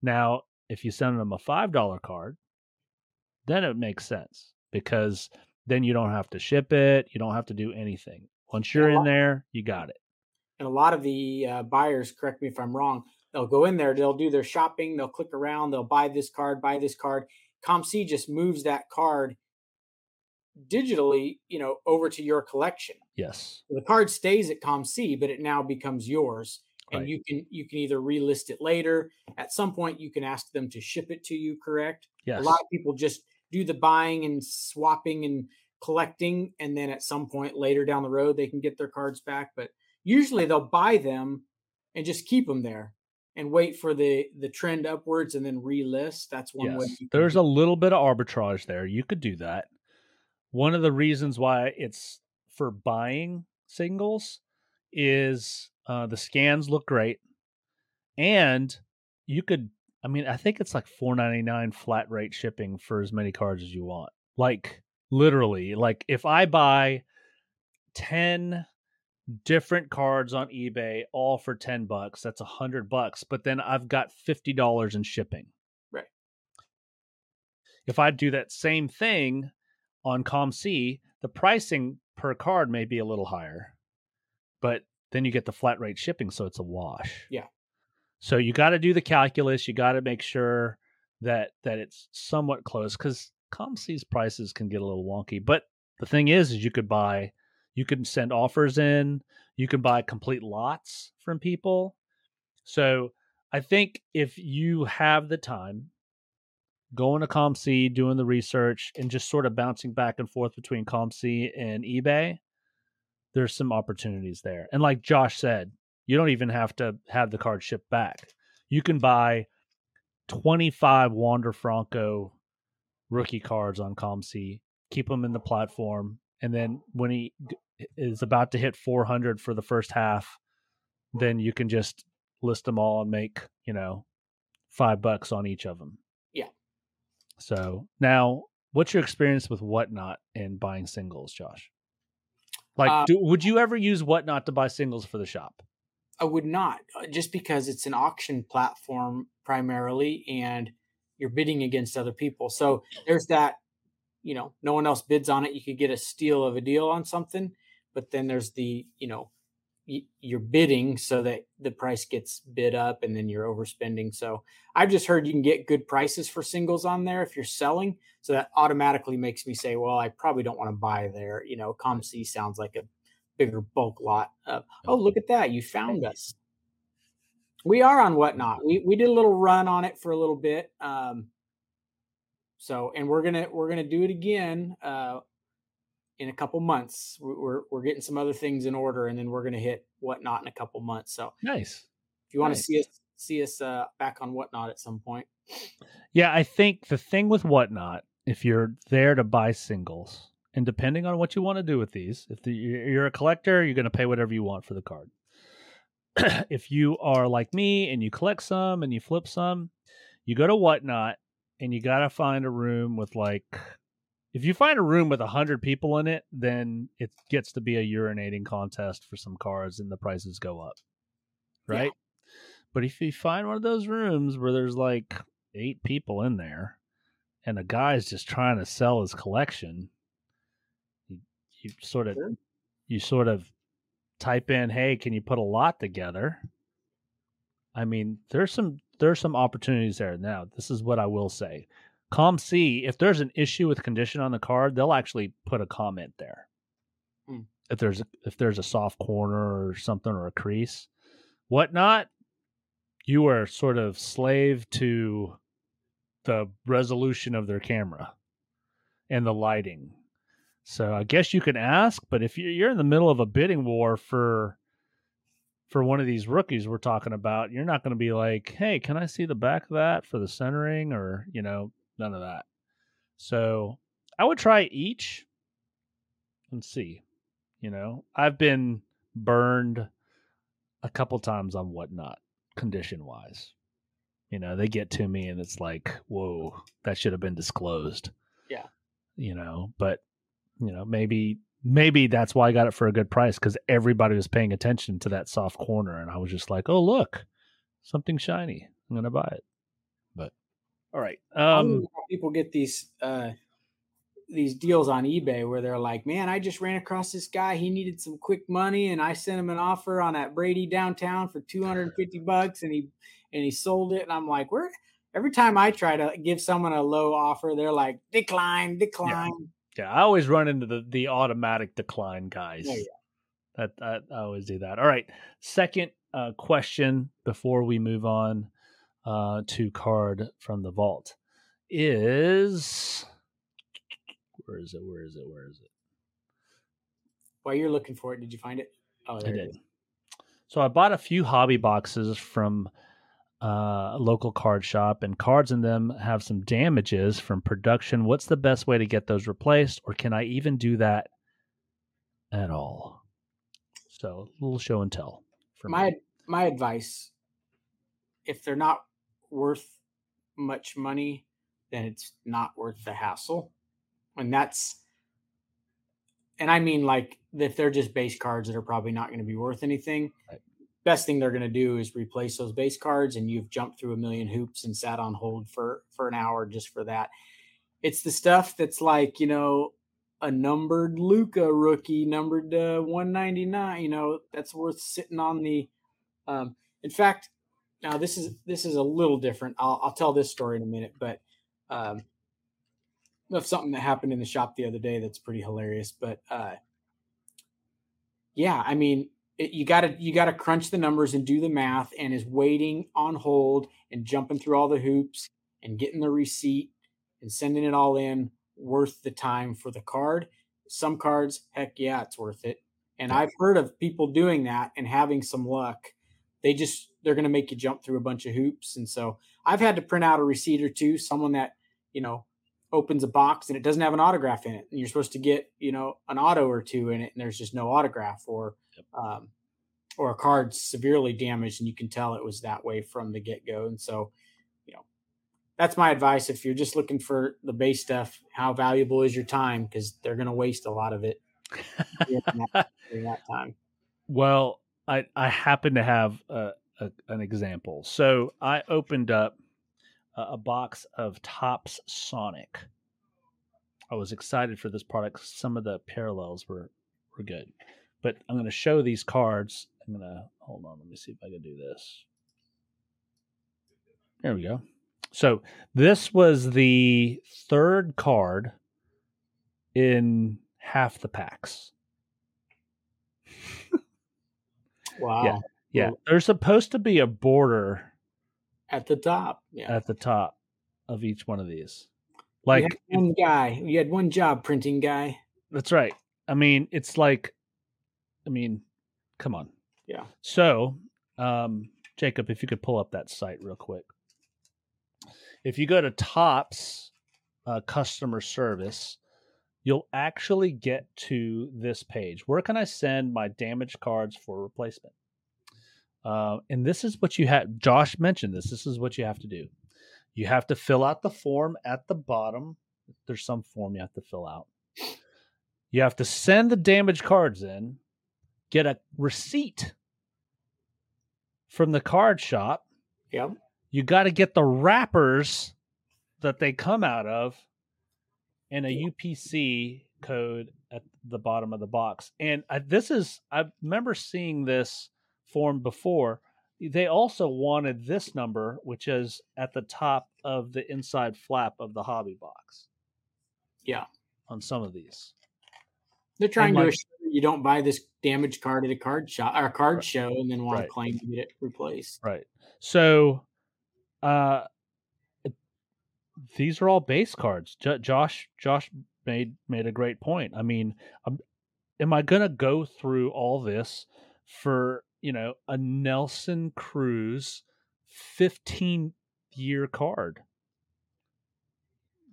Now, if you send them a five dollar card, then it makes sense because then you don't have to ship it. You don't have to do anything. Once you're in there, you got it. And a lot of the uh, buyers, correct me if I'm wrong, they'll go in there, they'll do their shopping, they'll click around, they'll buy this card, buy this card. ComC just moves that card digitally, you know, over to your collection. Yes. The card stays at ComC, but it now becomes yours. And right. you can you can either relist it later. At some point, you can ask them to ship it to you, correct? Yes. A lot of people just do the buying and swapping and collecting, and then at some point later down the road, they can get their cards back. But usually they'll buy them and just keep them there and wait for the, the trend upwards and then relist. That's one yes. way. There's a little bit of arbitrage there. You could do that. One of the reasons why it's for buying singles is uh, the scans look great. And you could, I mean, I think it's like four ninety-nine flat rate shipping for as many cards as you want. Like literally, like if I buy ten different cards on eBay, all for ten bucks, that's a hundred bucks, but then I've got fifty dollars in shipping. Right. If I do that same thing on ComC, the pricing per card may be a little higher, but then you get the flat rate shipping, so it's a wash. Yeah. So you got to do the calculus. You got to make sure that that it's somewhat close, because ComC's prices can get a little wonky. But the thing is, is you could buy, you can send offers in, you can buy complete lots from people. So I think if you have the time, going to ComC, doing the research, and just sort of bouncing back and forth between ComC and eBay, there's some opportunities there. And like Josh said, you don't even have to have the card shipped back. You can buy twenty-five Wander Franco rookie cards on ComC, keep them in the platform, and then when he is about to hit four hundred for the first half, then you can just list them all and make, you know, five bucks on each of them. Yeah. So now, what's your experience with Whatnot in buying singles, Josh? Like, um, do, would you ever use Whatnot to buy singles for the shop? I would not, just because it's an auction platform primarily, and you're bidding against other people. So there's that, you know, no one else bids on it. You could get a steal of a deal on something, but then there's the, you know, you're bidding so that the price gets bid up and then you're overspending. So I've just heard you can get good prices for singles on there if you're selling. So that automatically makes me say, well, I probably don't want to buy there. You know, C O M C sounds like a bigger bulk lot of, oh, look at that. You found us. We are on Whatnot. We we did a little run on it for a little bit. Um, so, and we're going to, we're going to do it again. Uh, in a couple months, we're we're getting some other things in order, and then we're going to hit Whatnot in a couple months. So nice. If you want nice. to see us, see us uh, back on Whatnot at some point. Yeah. I think the thing with Whatnot, if you're there to buy singles, and depending on what you want to do with these, if the, you're a collector, you're going to pay whatever you want for the card. If you are like me and you collect some and you flip some, you go to Whatnot and you got to find a room with like, if you find a room with one hundred people in it, then it gets to be a urinating contest for some cards and the prices go up, right? Yeah. But if you find one of those rooms where there's like eight people in there and a guy's just trying to sell his collection, you, you sort of sure. you sort of type in, hey, can you put a lot together? I mean, there's some there's some opportunities there. Now, this is what I will say. C O M C, if there's an issue with condition on the card, they'll actually put a comment there. Hmm. If there's a, if there's a soft corner or something or a crease, Whatnot, you are sort of slave to the resolution of their camera and the lighting. So I guess you can ask, but if you're in the middle of a bidding war for for one of these rookies we're talking about, you're not going to be like, hey, can I see the back of that for the centering or, you know, none of that. So I would try each and see, you know, I've been burned a couple times on Whatnot condition wise, you know, they get to me and it's like, whoa, that should have been disclosed. Yeah. You know, but you know, maybe, Maybe that's why I got it for a good price, because everybody was paying attention to that soft corner. And I was just like, oh, look, something shiny. I'm going to buy it. But all right. Um, people get these uh, these deals on eBay where they're like, man, I just ran across this guy. He needed some quick money. And I sent him an offer on that Brady downtown for two hundred fifty bucks. And he and he sold it. And I'm like, where? Every time I try to give someone a low offer, they're like, decline, decline. Yeah. Yeah, I always run into the, the automatic decline guys. Yeah, yeah. That, that I always do that. All right, second uh, question before we move on uh, to card from the vault is where is it? Where is it? Where is it? While you're looking for it, did you find it? Oh, there I it did. Is. So I bought a few hobby boxes from Uh, local card shop, and cards in them have some damages from production. What's the best way to get those replaced, or can I even do that at all? So a little show and tell. For my me. my advice, if they're not worth much money, then it's not worth the hassle. And that's, and I mean like if they're just base cards that are probably not going to be worth anything. Right. Best thing they're going to do is replace those base cards, and you've jumped through a million hoops and sat on hold for, for an hour just for that. It's the stuff that's like, you know, a numbered Luka rookie, numbered uh, one ninety-nine, you know, that's worth sitting on the um, – in fact, now this is this is a little different. I'll, I'll tell this story in a minute, but um, of something that happened in the shop the other day that's pretty hilarious. But, uh, yeah, I mean – You gotta you gotta crunch the numbers and do the math, and is waiting on hold and jumping through all the hoops and getting the receipt and sending it all in worth the time for the card. Some cards, heck yeah, it's worth it. And I've heard of people doing that and having some luck. They just they're gonna make you jump through a bunch of hoops. And so I've had to print out a receipt or two, someone that, you know, opens a box and it doesn't have an autograph in it. And you're supposed to get, you know, an auto or two in it, and there's just no autograph or um, or a card severely damaged, and you can tell it was that way from the get-go. And so, you know, that's my advice. If you're just looking for the base stuff, how valuable is your time? Because they're going to waste a lot of it during that, during that time. Well, I, I happen to have a, a, an example. So I opened up a, a box of Topps Sonic. I was excited for this product. Some of the parallels were, were good. But I'm going to show these cards. I'm going to, hold on, let me see if I can do this. There we go. So this was the third card in half the packs. Wow. Yeah, yeah. There's supposed to be a border at the top. Yeah. At the top of each one of these. Like you had one guy, you had one job, printing guy. That's right. I mean, it's like, I mean, come on. Yeah. So, um, Jacob, if you could pull up that site real quick. If you go to Topps uh, customer service, you'll actually get to this page. Where can I send my damaged cards for replacement? Uh, and this is what you had. Josh mentioned this. This is what you have to do. You have to fill out the form at the bottom. There's some form you have to fill out. You have to send the damaged cards in, get a receipt from the card shop. Yep. You got to get the wrappers that they come out of and a U P C code at the bottom of the box. And I, this is, I remember seeing this form before. They also wanted this number, which is at the top of the inside flap of the hobby box. Yeah. On some of these. They're trying like, to assure you don't buy this damaged card at a card shop or a card right. show and then want right. to claim to get it replaced. Right. So uh, these are all base cards. J- Josh Josh made made a great point. I mean, I'm, am I going to go through all this for, you know, a Nelson Cruz fifteen-year card?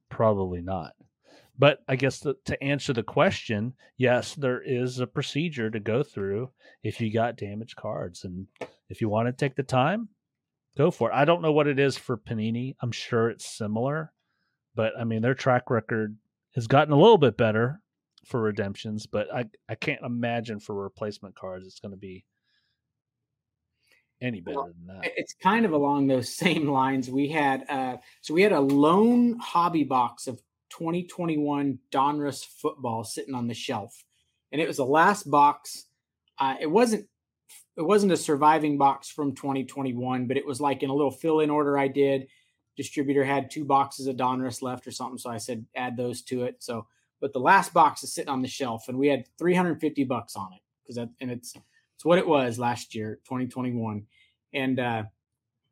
Probably not. But I guess the, to answer the question, yes, there is a procedure to go through if you got damaged cards. And if you want to take the time, go for it. I don't know what it is for Panini. I'm sure it's similar. But, I mean, their track record has gotten a little bit better for redemptions. But I, I can't imagine for replacement cards it's going to be any better well, than that. It's kind of along those same lines. We had uh, so we had a lone hobby box of twenty twenty-one Donruss football sitting on the shelf, and it was the last box. Uh, it wasn't it wasn't a surviving box from twenty twenty-one, but it was like in a little fill-in order I did. Distributor had two boxes of Donruss left or something, so I said add those to it. So, but the last box is sitting on the shelf, and we had three hundred fifty bucks on it because that and it's. It's what it was last year, twenty twenty-one. And, uh,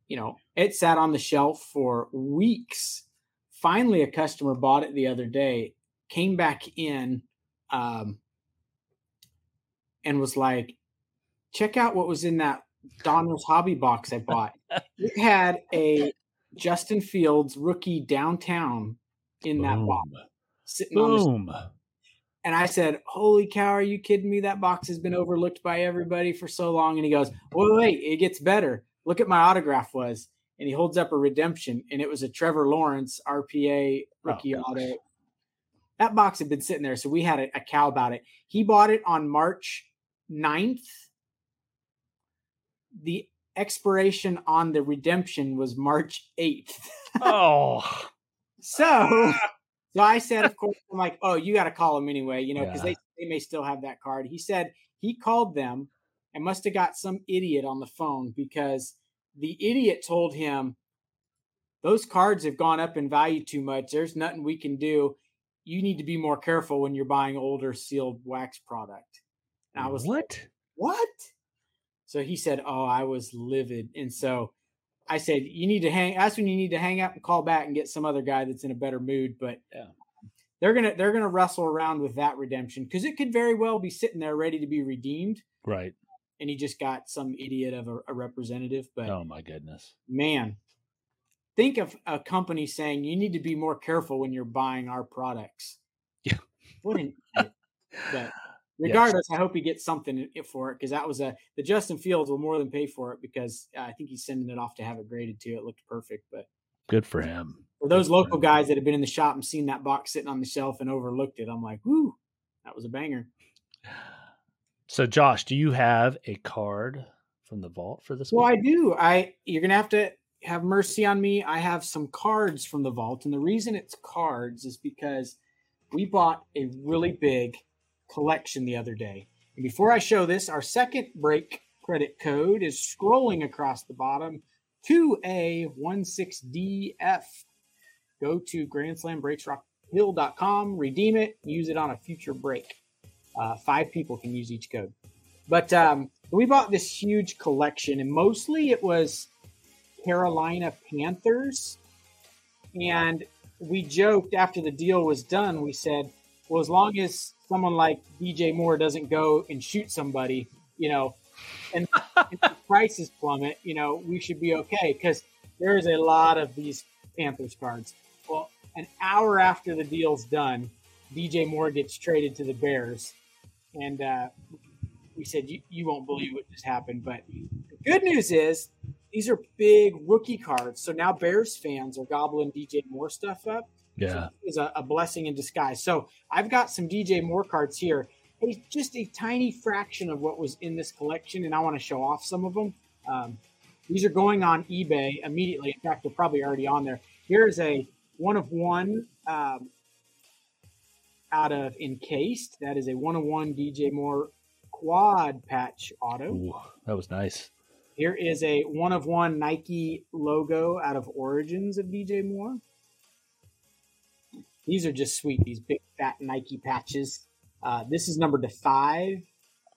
you know, it sat on the shelf for weeks. Finally, a customer bought it the other day, came back in um, and was like, check out what was in that Donald's hobby box I bought. It had a Justin Fields rookie downtown in Boom. that box. Sitting Boom. on the And I said, holy cow, are you kidding me? That box has been overlooked by everybody for so long. And he goes, well, wait, it gets better. Look at my autograph was. And he holds up a redemption, and it was a Trevor Lawrence R P A rookie oh, auto. That box had been sitting there, so we had a, a cow about it. He bought it on March ninth. The expiration on the redemption was March eighth. Oh. So... So I said, of course, I'm like, oh, you got to call him anyway, you know, because yeah. they, they may still have that card. He said he called them and must have got some idiot on the phone because the idiot told him those cards have gone up in value too much. There's nothing we can do. You need to be more careful when you're buying older sealed wax product. And I was what? like, what? So he said, oh, I was livid. And so I said, you need to hang. That's when you need to hang up and call back and get some other guy that's in a better mood. But yeah. they're gonna they're gonna wrestle around with that redemption because it could very well be sitting there ready to be redeemed, right? And he just got some idiot of a, a representative. But oh my goodness, man, think of a company saying you need to be more careful when you're buying our products. Yeah, what an idiot. But regardless, yes. I hope he gets something for it, because that was a the Justin Fields will more than pay for it, because uh, I think he's sending it off to have it graded too. It looked perfect, but good for him. For those good local for guys that have been in the shop and seen that box sitting on the shelf and overlooked it, I'm like, whoo, that was a banger. So, Josh, do you have a card from the vault for this week? Well, I do. I you're gonna have to have mercy on me. I have some cards from the vault, and the reason it's cards is because we bought a really big collection the other day. And before I show this, our second break credit code is scrolling across the bottom, two A one six D F. Go to grand slam breaks rock hill dot com, redeem it, use it on a future break. Uh, five people can use each code. But um, we bought this huge collection, and mostly it was Carolina Panthers. And we joked after the deal was done, we said, well, as long as someone like D J Moore doesn't go and shoot somebody, you know, and if the prices plummet, you know, we should be okay, because there is a lot of these Panthers cards. Well, an hour after the deal's done, D J Moore gets traded to the Bears, and uh, we said, you, you won't believe what just happened. But the good news is these are big rookie cards, so now Bears fans are gobbling D J Moore stuff up. Yeah, so it's a, a blessing in disguise. So I've got some D J Moore cards here. It's just a tiny fraction of what was in this collection, and I want to show off some of them. Um, these are going on eBay immediately. In fact, they're probably already on there. Here is a one of one um, out of Encased. That is a one of one D J Moore quad patch auto. Ooh, that was nice. Here is a one of one Nike logo out of Origins of D J Moore. These are just sweet, these big, fat Nike patches. Uh, this is number to five,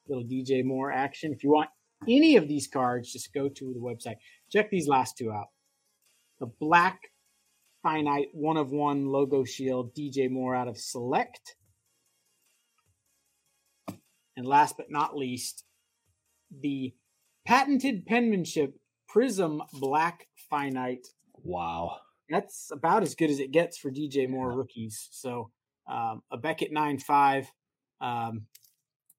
little D J Moore action. If you want any of these cards, just go to the website. Check these last two out. The black finite one-of-one logo shield, D J Moore out of Select. And last but not least, the patented penmanship Prism black finite. Wow. That's about as good as it gets for D J Moore yeah. rookies. So um, a Beckett nine five. Um,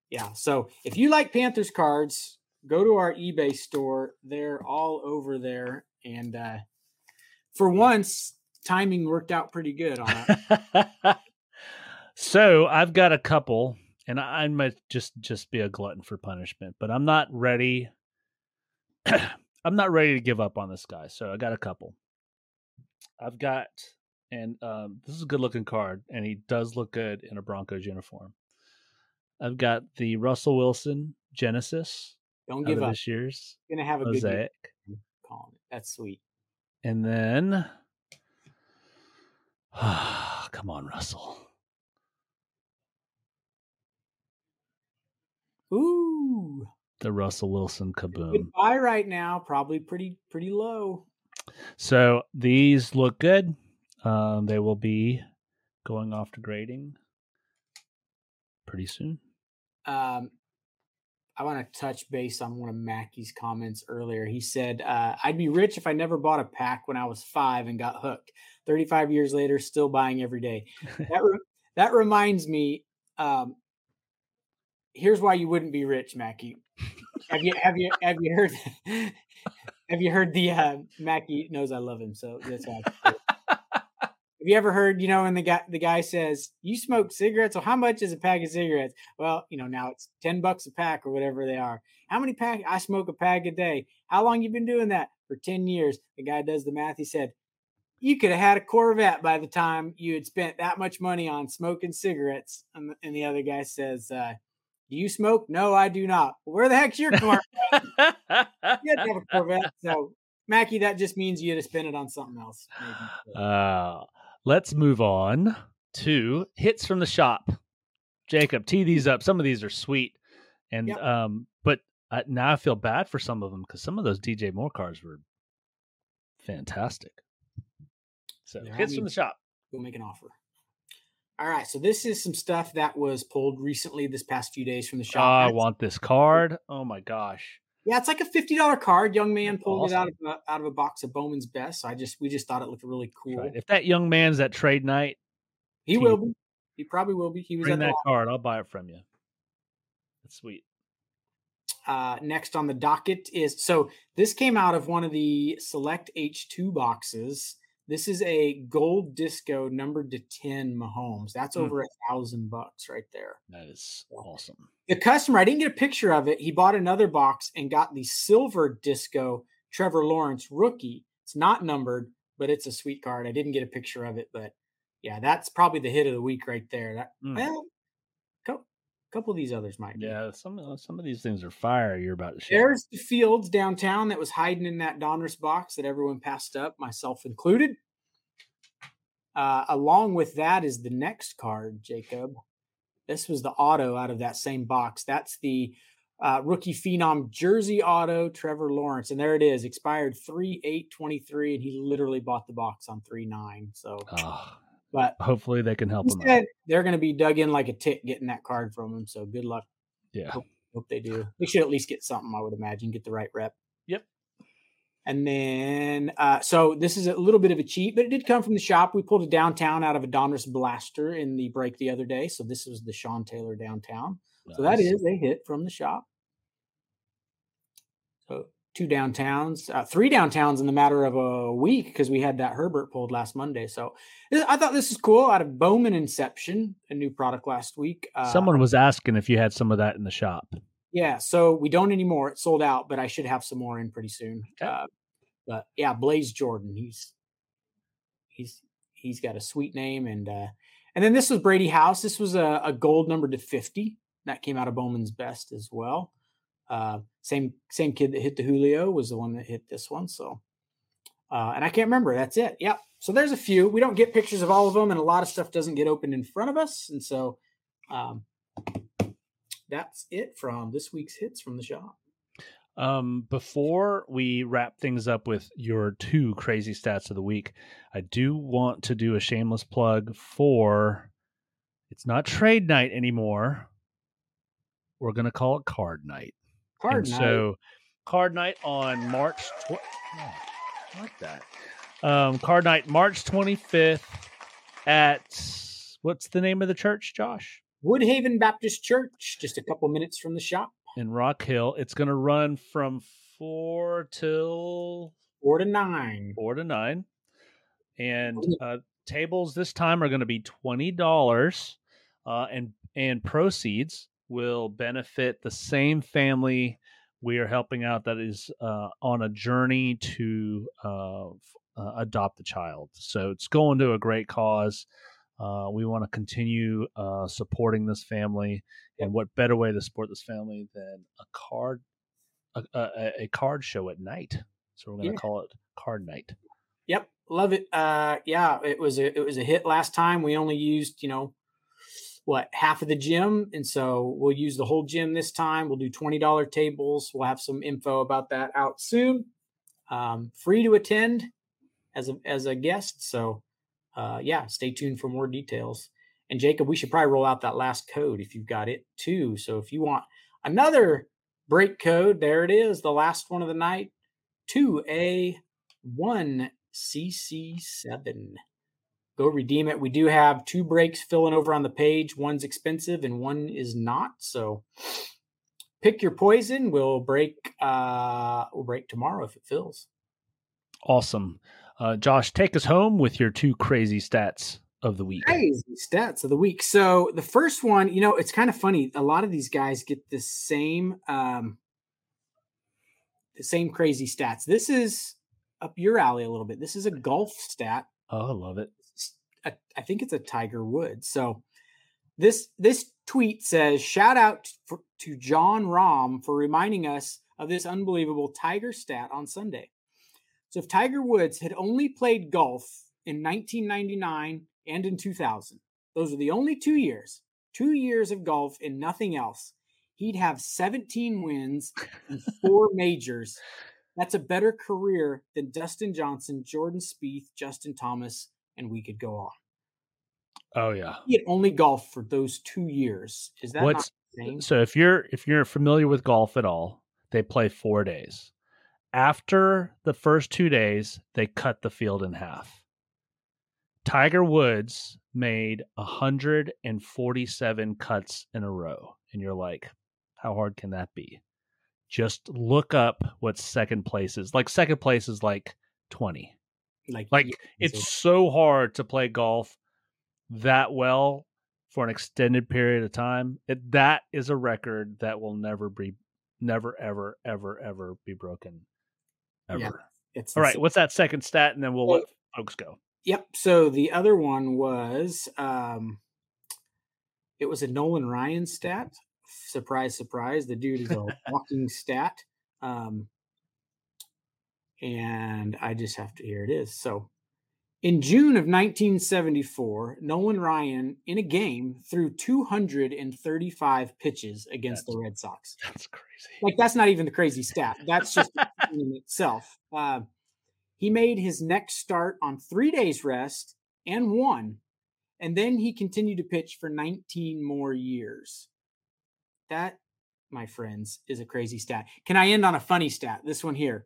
yeah, so if you like Panthers cards, go to our eBay store. They're all over there. And uh, for once, timing worked out pretty good on it. So I've got a couple, and I might just, just be a glutton for punishment, but I'm not ready. I'm not ready to give up on this guy. So I got a couple. I've got, and um, this is a good-looking card, and he does look good in a Broncos uniform. I've got the Russell Wilson Genesis. Don't give up. This year's gonna have a mosaic. Good year. That's sweet. And then, oh, come on, Russell. Ooh, the Russell Wilson kaboom. Good buy right now, probably pretty pretty low. So these look good. Um, they will be going off to grading pretty soon. Um, I want to touch base on one of Mackey's comments earlier. He said, uh, I'd be rich if I never bought a pack when I was five and got hooked. thirty-five years later, still buying every day. That re- that reminds me. Um, here's why you wouldn't be rich, Mackey. Have you, have you, have you heard... Have you heard the uh, Mackey knows I love him, so that's why. I have you ever heard, you know, when the guy the guy says, "You smoke cigarettes? Well, how much is a pack of cigarettes?" Well, you know, now it's ten bucks a pack or whatever they are. How many pack? I smoke a pack a day. How long you been doing that? For ten years. The guy does the math. He said, "You could have had a Corvette by the time you had spent that much money on smoking cigarettes." And the, and the other guy says, Uh, "Do you smoke?" "No, I do not." "Well, where the heck's your Corvette?" You had to have a Corvette. So, Mackey, that just means you had to spend it on something else. Maybe. Uh, let's move on to hits from the shop. Jacob, tee these up. Some of these are sweet, and yep. um, but I, now I feel bad for some of them, because some of those D J Moore cards were fantastic. So, yeah, hits I mean, from the shop. We'll make an offer. All right, so this is some stuff that was pulled recently this past few days from the shop. Oh, I want this card. Oh, my gosh. Yeah, it's like a fifty dollars card. Young man That's pulled awesome. it out of, a, out of a box of Bowman's Best. So I just we just thought it looked really cool. Right. If that young man's at trade night. He, he will be. He probably will be. He was bring at that card. I'll buy it from you. That's sweet. Uh, next on the docket is, so this came out of one of the select H two boxes. This is a gold disco numbered to ten Mahomes. That's over a mm. thousand bucks right there. That is awesome. The customer, I didn't get a picture of it. He bought another box and got the silver disco Trevor Lawrence rookie. It's not numbered, but it's a sweet card. I didn't get a picture of it, but yeah, that's probably the hit of the week right there. That, mm. Well, co- couple of these others might be. Yeah, some of, some of these things are fire you're about to share. There's the Fields downtown that was hiding in that Donruss box that everyone passed up, myself included. Uh, along with that is the next card, Jacob. This was the auto out of that same box. That's the uh, rookie phenom jersey auto, Trevor Lawrence. And there it is, expired three eight twenty-three, and he literally bought the box on three nine. So... Oh. But hopefully they can help him out. They're going to be dug in like a tick getting that card from him. So good luck. Yeah. Hope, hope they do. They should at least get something, I would imagine. Get the right rep. Yep. And then, uh, so this is a little bit of a cheat, but it did come from the shop. We pulled a downtown out of a Donruss blaster in the break the other day. So this was the Sean Taylor downtown. Nice. So that is a hit from the shop. So two downtowns, uh, three downtowns in the matter of a week because we had that Herbert pulled last Monday. So I thought this is cool. Out of Bowman Inception, a new product last week. Uh, Someone was asking if you had some of that in the shop. Yeah, so we don't anymore. It sold out, but I should have some more in pretty soon. Okay. Uh, but yeah, Blaze Jordan. He's he's he's got a sweet name, and uh, and then this was Brady House. This was a, a gold number to fifty that came out of Bowman's Best as well. Uh, same same kid that hit the Julio was the one that hit this one. So, uh, and I can't remember. That's it. Yep. So there's a few. We don't get pictures of all of them, and a lot of stuff doesn't get opened in front of us. And so, um, that's it from this week's hits from the shop. Um, before we wrap things up with your two crazy stats of the week, I do want to do a shameless plug for. It's not trade night anymore. We're gonna call it card night. Card and night. So card night on March twentieth. Oh, I like that. Um, card night, March twenty-fifth at, what's the name of the church, Josh? Woodhaven Baptist Church, just a couple minutes from the shop. In Rock Hill. It's going to run from four till... Four to nine. Four to nine. And uh, tables this time are going to be twenty dollars, uh, and and proceeds will benefit the same family we are helping out that is uh, on a journey to uh, uh, adopt a child. So it's going to a great cause. Uh, we want to continue uh, supporting this family, and what better way to support this family than a card, a, a, a card show at night. So we're going to yeah. call it card night. Yep. Love it. Uh, yeah, it was a, it was a hit last time. We only used, you know, what, half of the gym. And so we'll use the whole gym this time. We'll do twenty dollars tables. We'll have some info about that out soon. Um, free to attend as a, as a guest. So uh, yeah, stay tuned for more details. And Jacob, we should probably roll out that last code if you've got it too. So if you want another break code, there it is. The last one of the night, two A one C C seven. Go redeem it. We do have two breaks filling over on the page. One's expensive and one is not. So pick your poison. We'll break uh, we'll break tomorrow if it fills. Awesome. Uh, Josh, take us home with your two crazy stats of the week. Crazy stats of the week. So the first one, you know, it's kind of funny. A lot of these guys get the same, um, the same crazy stats. This is up your alley a little bit. This is a golf stat. Oh, I love it. I think it's a Tiger Woods. So this this tweet says, shout out for, to John Rahm for reminding us of this unbelievable Tiger stat on Sunday. So if Tiger Woods had only played golf in nineteen ninety-nine and in two thousand, those are the only two years, two years of golf and nothing else, he'd have seventeen wins and four majors. That's a better career than Dustin Johnson, Jordan Spieth, Justin Thomas, and we could go on. Oh yeah. He had only golfed for those two years. Is that What's, not insane? So if you're if you're familiar with golf at all, they play four days. After the first two days, they cut the field in half. Tiger Woods made one hundred forty-seven cuts in a row, and you're like, How hard can that be? Just look up what second place is. Like second place is like twenty. Like, like it's so hard to play golf that well for an extended period of time. It, that is a record that will never be, never, ever, ever, ever be broken. Ever. Yeah, it's all insane. Right. What's that second stat? And then we'll well, let folks go. Yep. So the other one was, um, it was a Nolan Ryan stat. Surprise, surprise. The dude is a walking stat. Um, and I just have to, here it is. So in June of nineteen seventy-four, Nolan Ryan in a game threw two hundred thirty-five pitches against that's, the Red Sox. That's crazy. Like that's not even the crazy stat. That's just in itself. Uh, he made his next start on three days rest and won. And then he continued to pitch for nineteen more years. That, my friends, is a crazy stat. Can I end on a funny stat? This one here.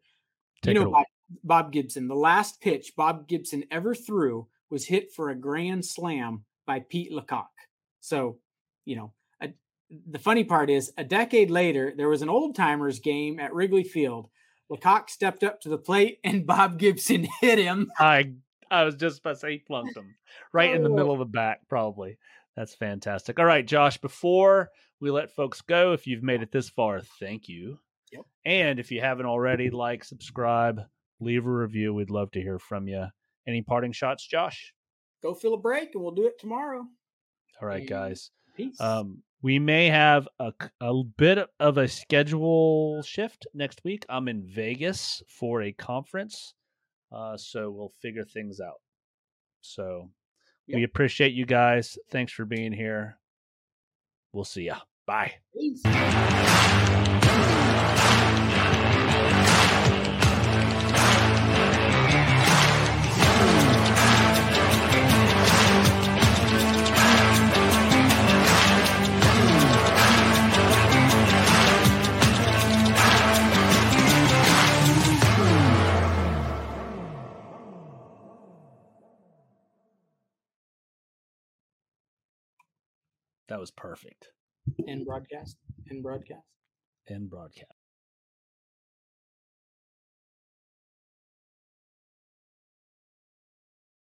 Take you know, Bob, Bob Gibson, the last pitch Bob Gibson ever threw was hit for a grand slam by Pete LeCocq. So, you know, a, the funny part is a decade later, there was an old timers game at Wrigley Field. LeCocq stepped up to the plate and Bob Gibson hit him. I I was just about to say he plunked him right oh. in the middle of the back, probably. That's fantastic. All right, Josh, before we let folks go, if you've made it this far, thank you. Yep. And if you haven't already, like, subscribe, leave a review. We'd love to hear from you. Any parting shots, Josh? Go fill a break and we'll do it tomorrow. All right, and guys. Peace. Um, we may have a, a bit of a schedule shift next week. I'm in Vegas for a conference, uh, so we'll figure things out. So yep. We appreciate you guys. Thanks for being here. We'll see ya. Bye. Peace. That was perfect. End broadcast. End broadcast. End broadcast.